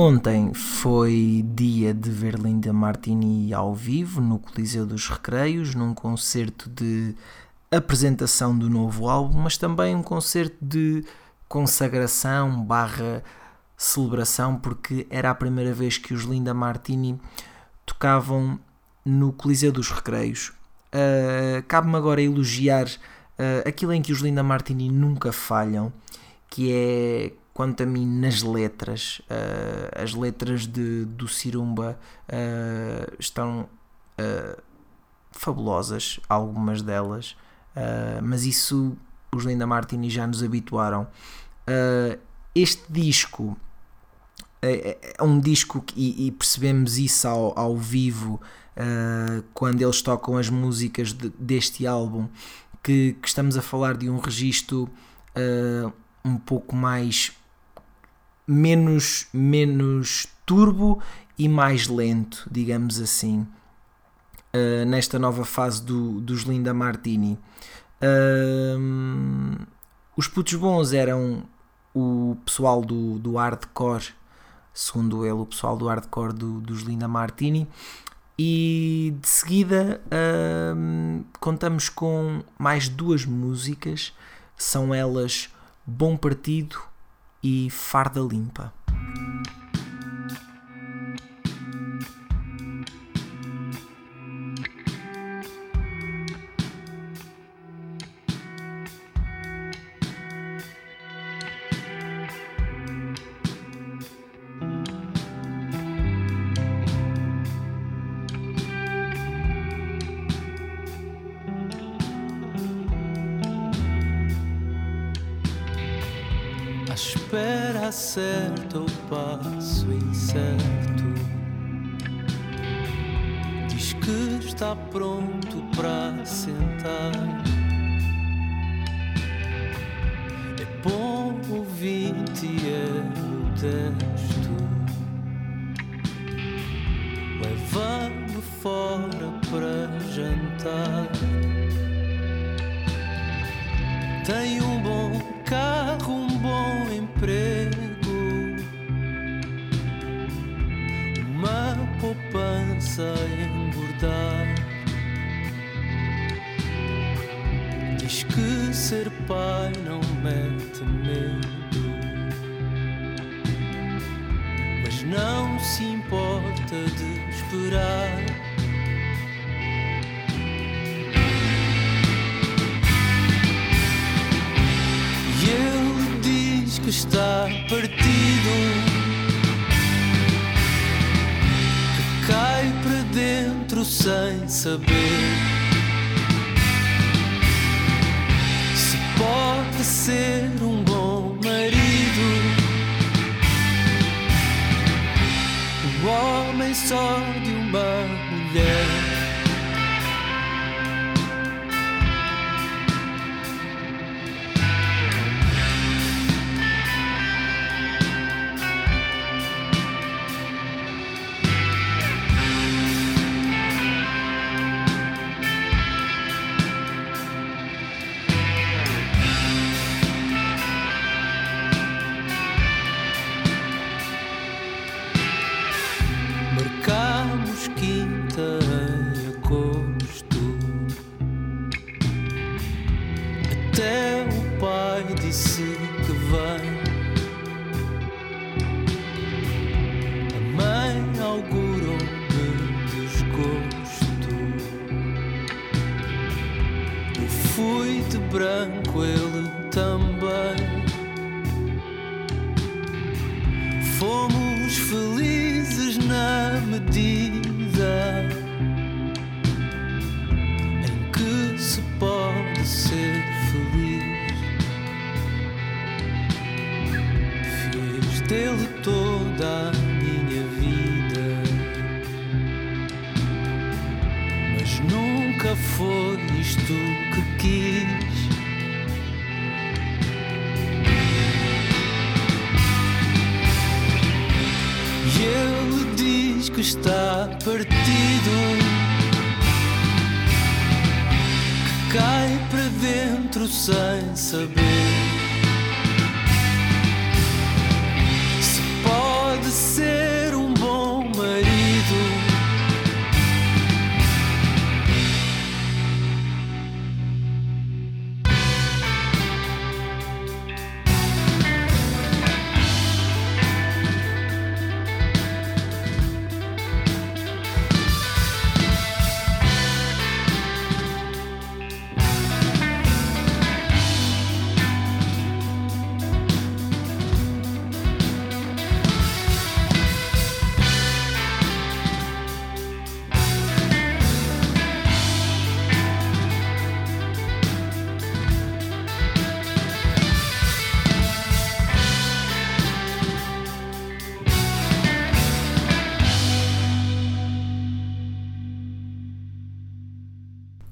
Ontem foi dia de ver Linda Martini ao vivo no Coliseu dos Recreios, num concerto de apresentação do novo álbum, mas também um concerto de consagração / celebração, porque era a primeira vez que os Linda Martini tocavam no Coliseu dos Recreios. cabe-me agora elogiar aquilo em que os Linda Martini nunca falham, que é, quanto a mim, nas letras. As letras do Sirumba estão fabulosas, algumas delas, mas isso os Linda Martini já nos habituaram. Este disco é um disco que, e percebemos isso ao vivo quando eles tocam as músicas deste álbum, que estamos a falar de um registro um pouco mais menos turbo e mais lento, digamos assim, nesta nova fase dos Linda Martini. Os putos bons eram o pessoal do hardcore, segundo ele, o pessoal do hardcore dos Linda Martini, e de seguida contamos com mais duas músicas, são elas Bom Partido e Farda Limpa. Certo passo incerto, diz que está pronto para sentar. É bom ouvir-te, é modesto, leva-me fora para jantar. Tem um bom carro, um bom emprego, poupança engordar. Diz que ser pai não mete medo, mas não se importa de esperar. E ele diz que está partido, cai para dentro sem saber se pode ser um bom marido. O homem só de uma mulher.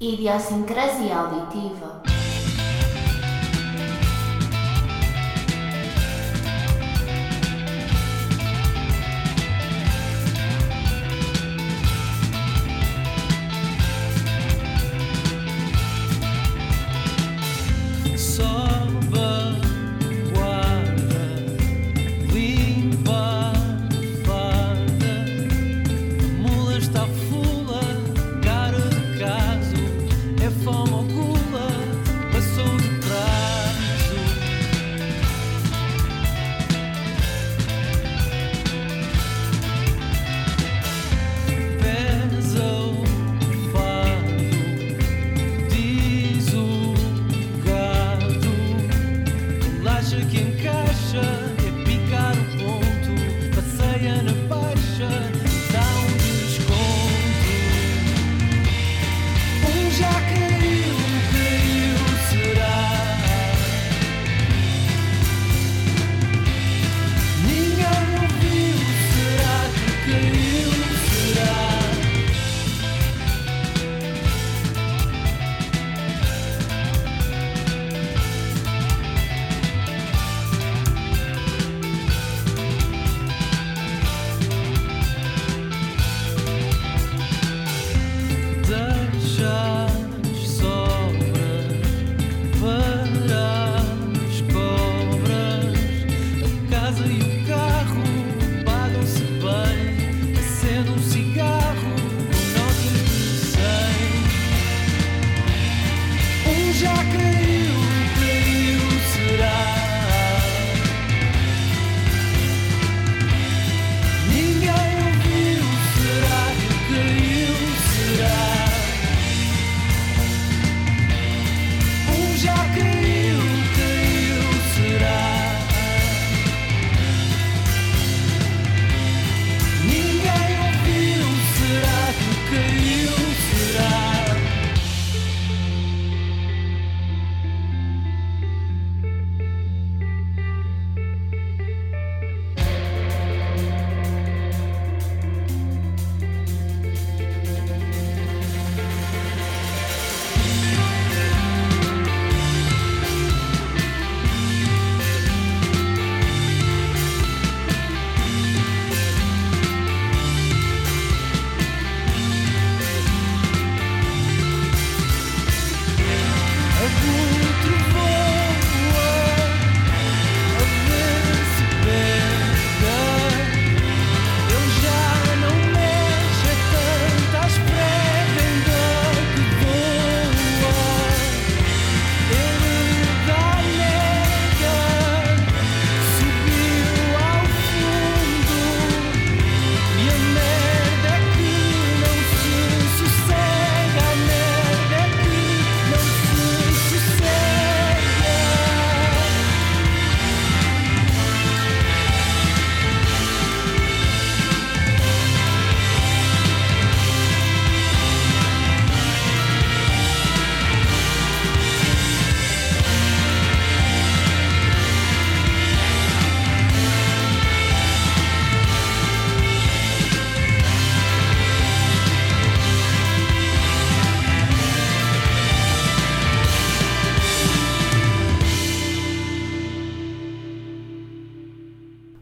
Idiossincrasia Auditiva.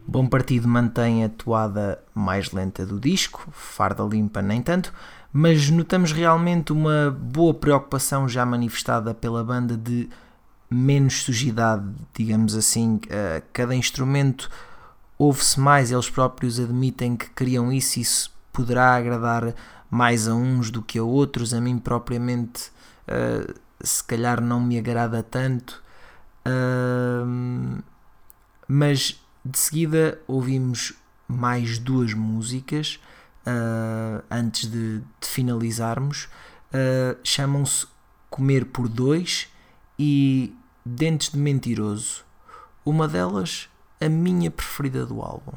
Bom Partido mantém a toada mais lenta do disco, Farda Limpa nem tanto, mas notamos realmente uma boa preocupação já manifestada pela banda de menos sujidade, digamos assim. Cada instrumento ouve-se mais, eles próprios admitem que criam isso, e isso poderá agradar mais a uns do que a outros. A mim propriamente se calhar não me agrada tanto, mas... De seguida ouvimos mais duas músicas antes de finalizarmos. Chamam-se Comer por Dois e Dentes de Mentiroso. Uma delas, a minha preferida do álbum.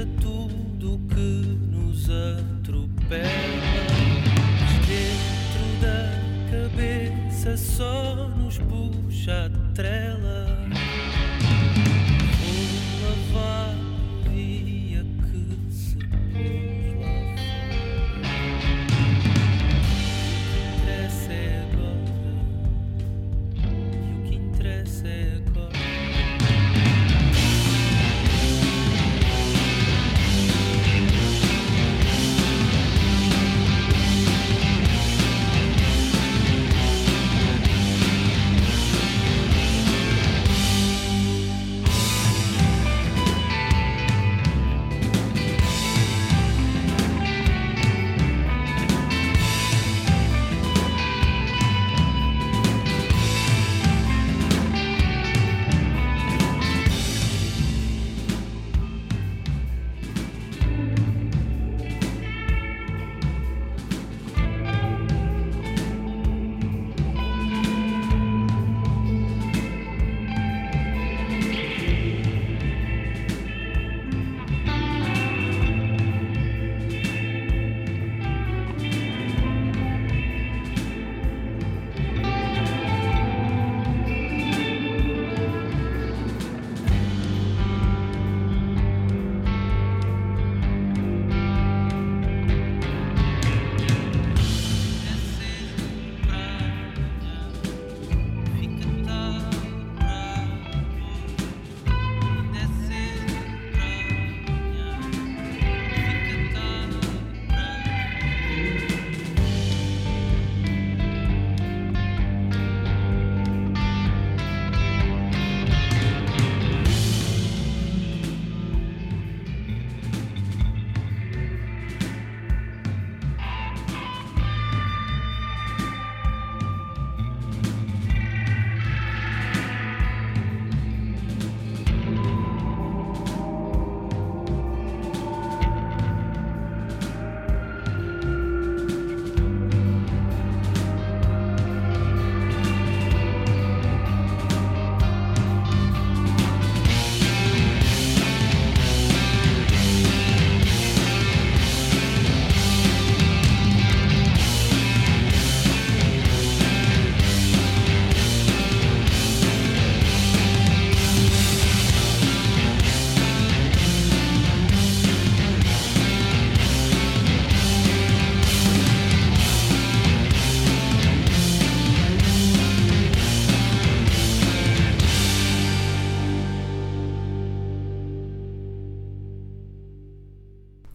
esqueça tudo que nos atropela. Dentro da cabeça só nos puxa a trela. Vou lavar o dia que se pôs lá fora. O que interessa é agora. E o que interessa é agora.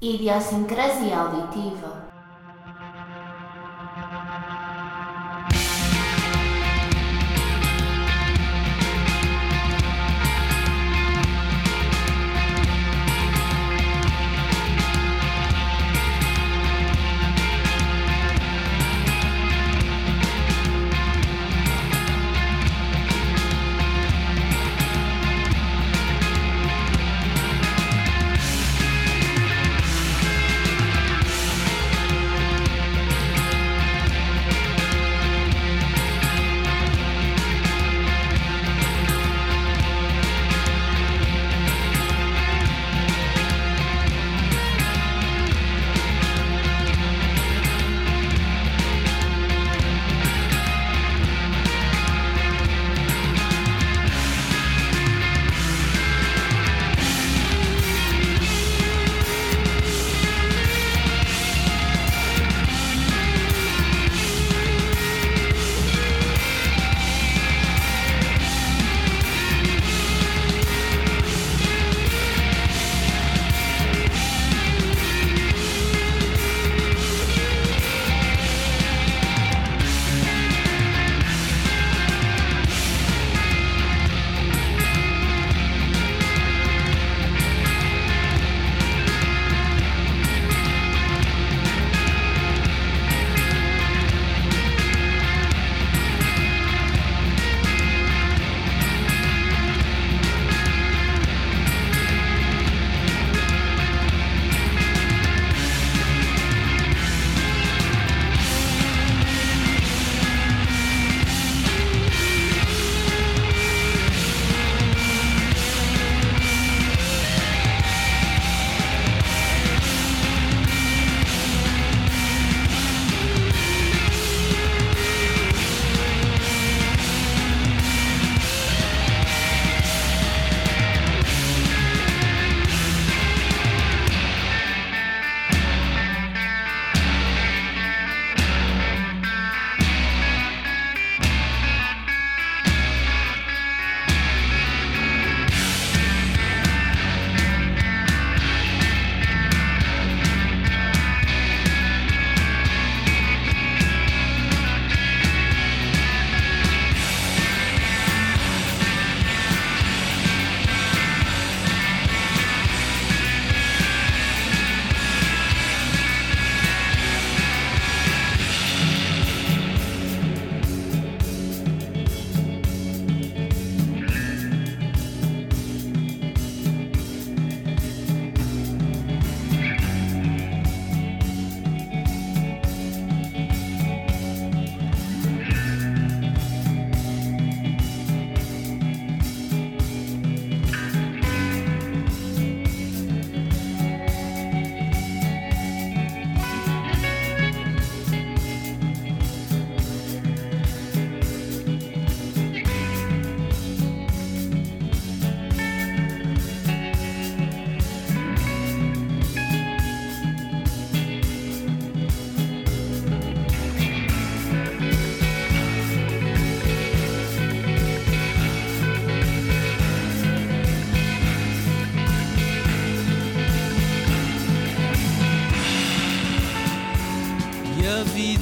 Idiossincrasia auditiva.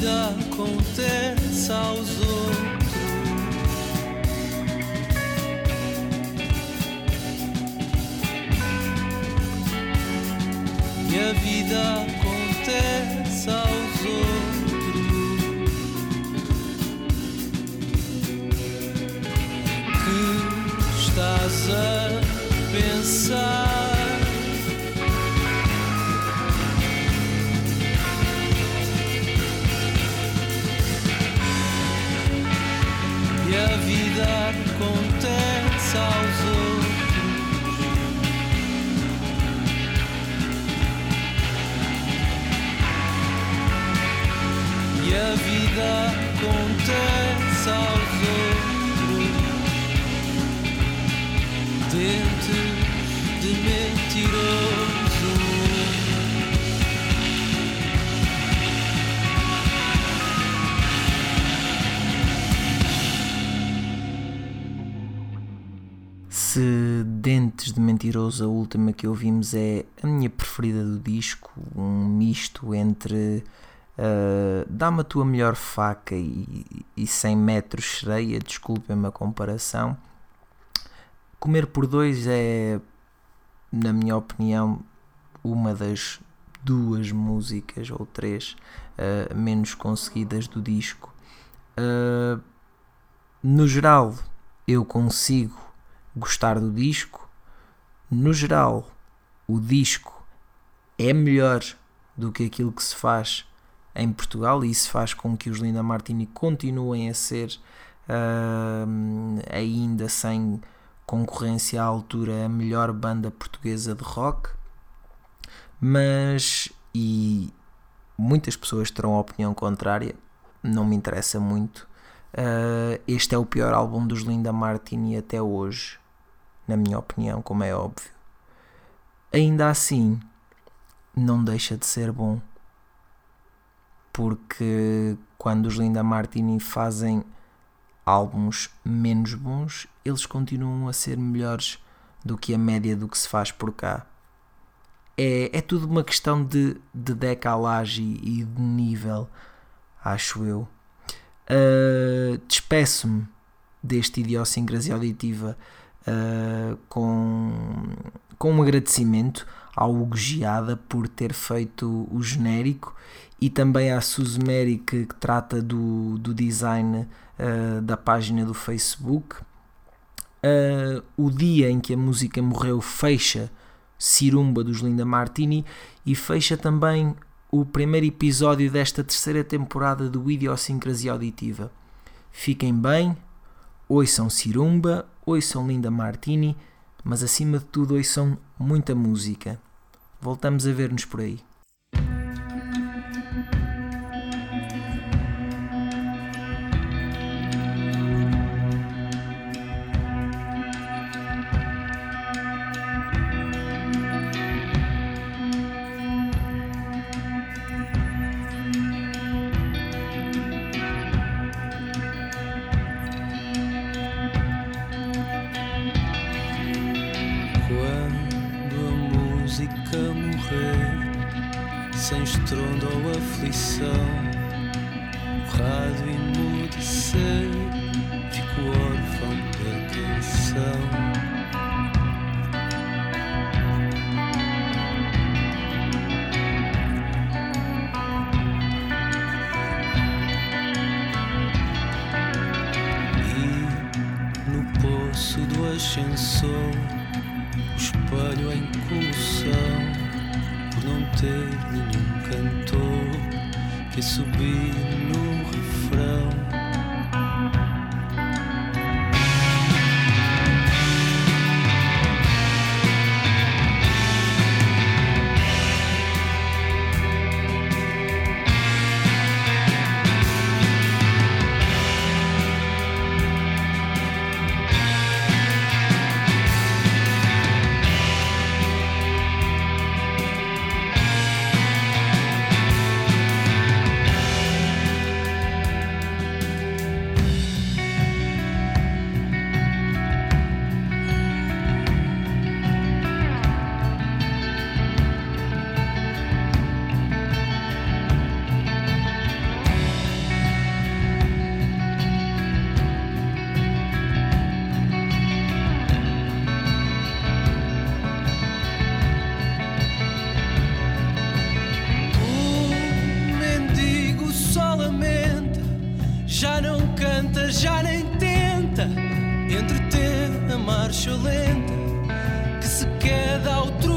vida aconteça aos outros. Que a vida aconteça aos outros. Que estás a pensar? Acontece aos outros e a vida acontece aos outros, dentes de mentiroso. Se Dentes de Mentiroso, a última que ouvimos, é a minha preferida do disco, um misto entre dá-me a tua melhor faca e 100 metros sereia, desculpem-me a comparação. Comer por Dois é, na minha opinião, uma das duas músicas ou três menos conseguidas do disco. No geral, eu consigo gostar do disco. No geral, o disco é melhor do que aquilo que se faz em Portugal, e isso faz com que os Linda Martini continuem a ser, ainda sem concorrência à altura, a melhor banda portuguesa de rock. Mas, e muitas pessoas terão a opinião contrária, não me interessa muito, este é o pior álbum dos Linda Martini até hoje, na minha opinião, como é óbvio. Ainda assim, não deixa de ser bom, porque quando os Linda Martini fazem álbuns menos bons, eles continuam a ser melhores do que a média do que se faz por cá. É tudo uma questão de decalagem e de nível, acho eu. Despeço-me deste Idiossincrasia Auditiva com um agradecimento ao Hugo Giada por ter feito o genérico, e também à Suzumeri, que trata do design da página do Facebook. O dia em que a música morreu fecha Sirumba dos Linda Martini e fecha também o primeiro episódio desta terceira temporada do Idiossincrasia Auditiva. Fiquem bem, ouçam Sirumba, ouçam Linda Martini, mas acima de tudo ouçam muita música. Voltamos a ver-nos por aí. já nem tenta, entreter a marcha lenta que se queda ao trono.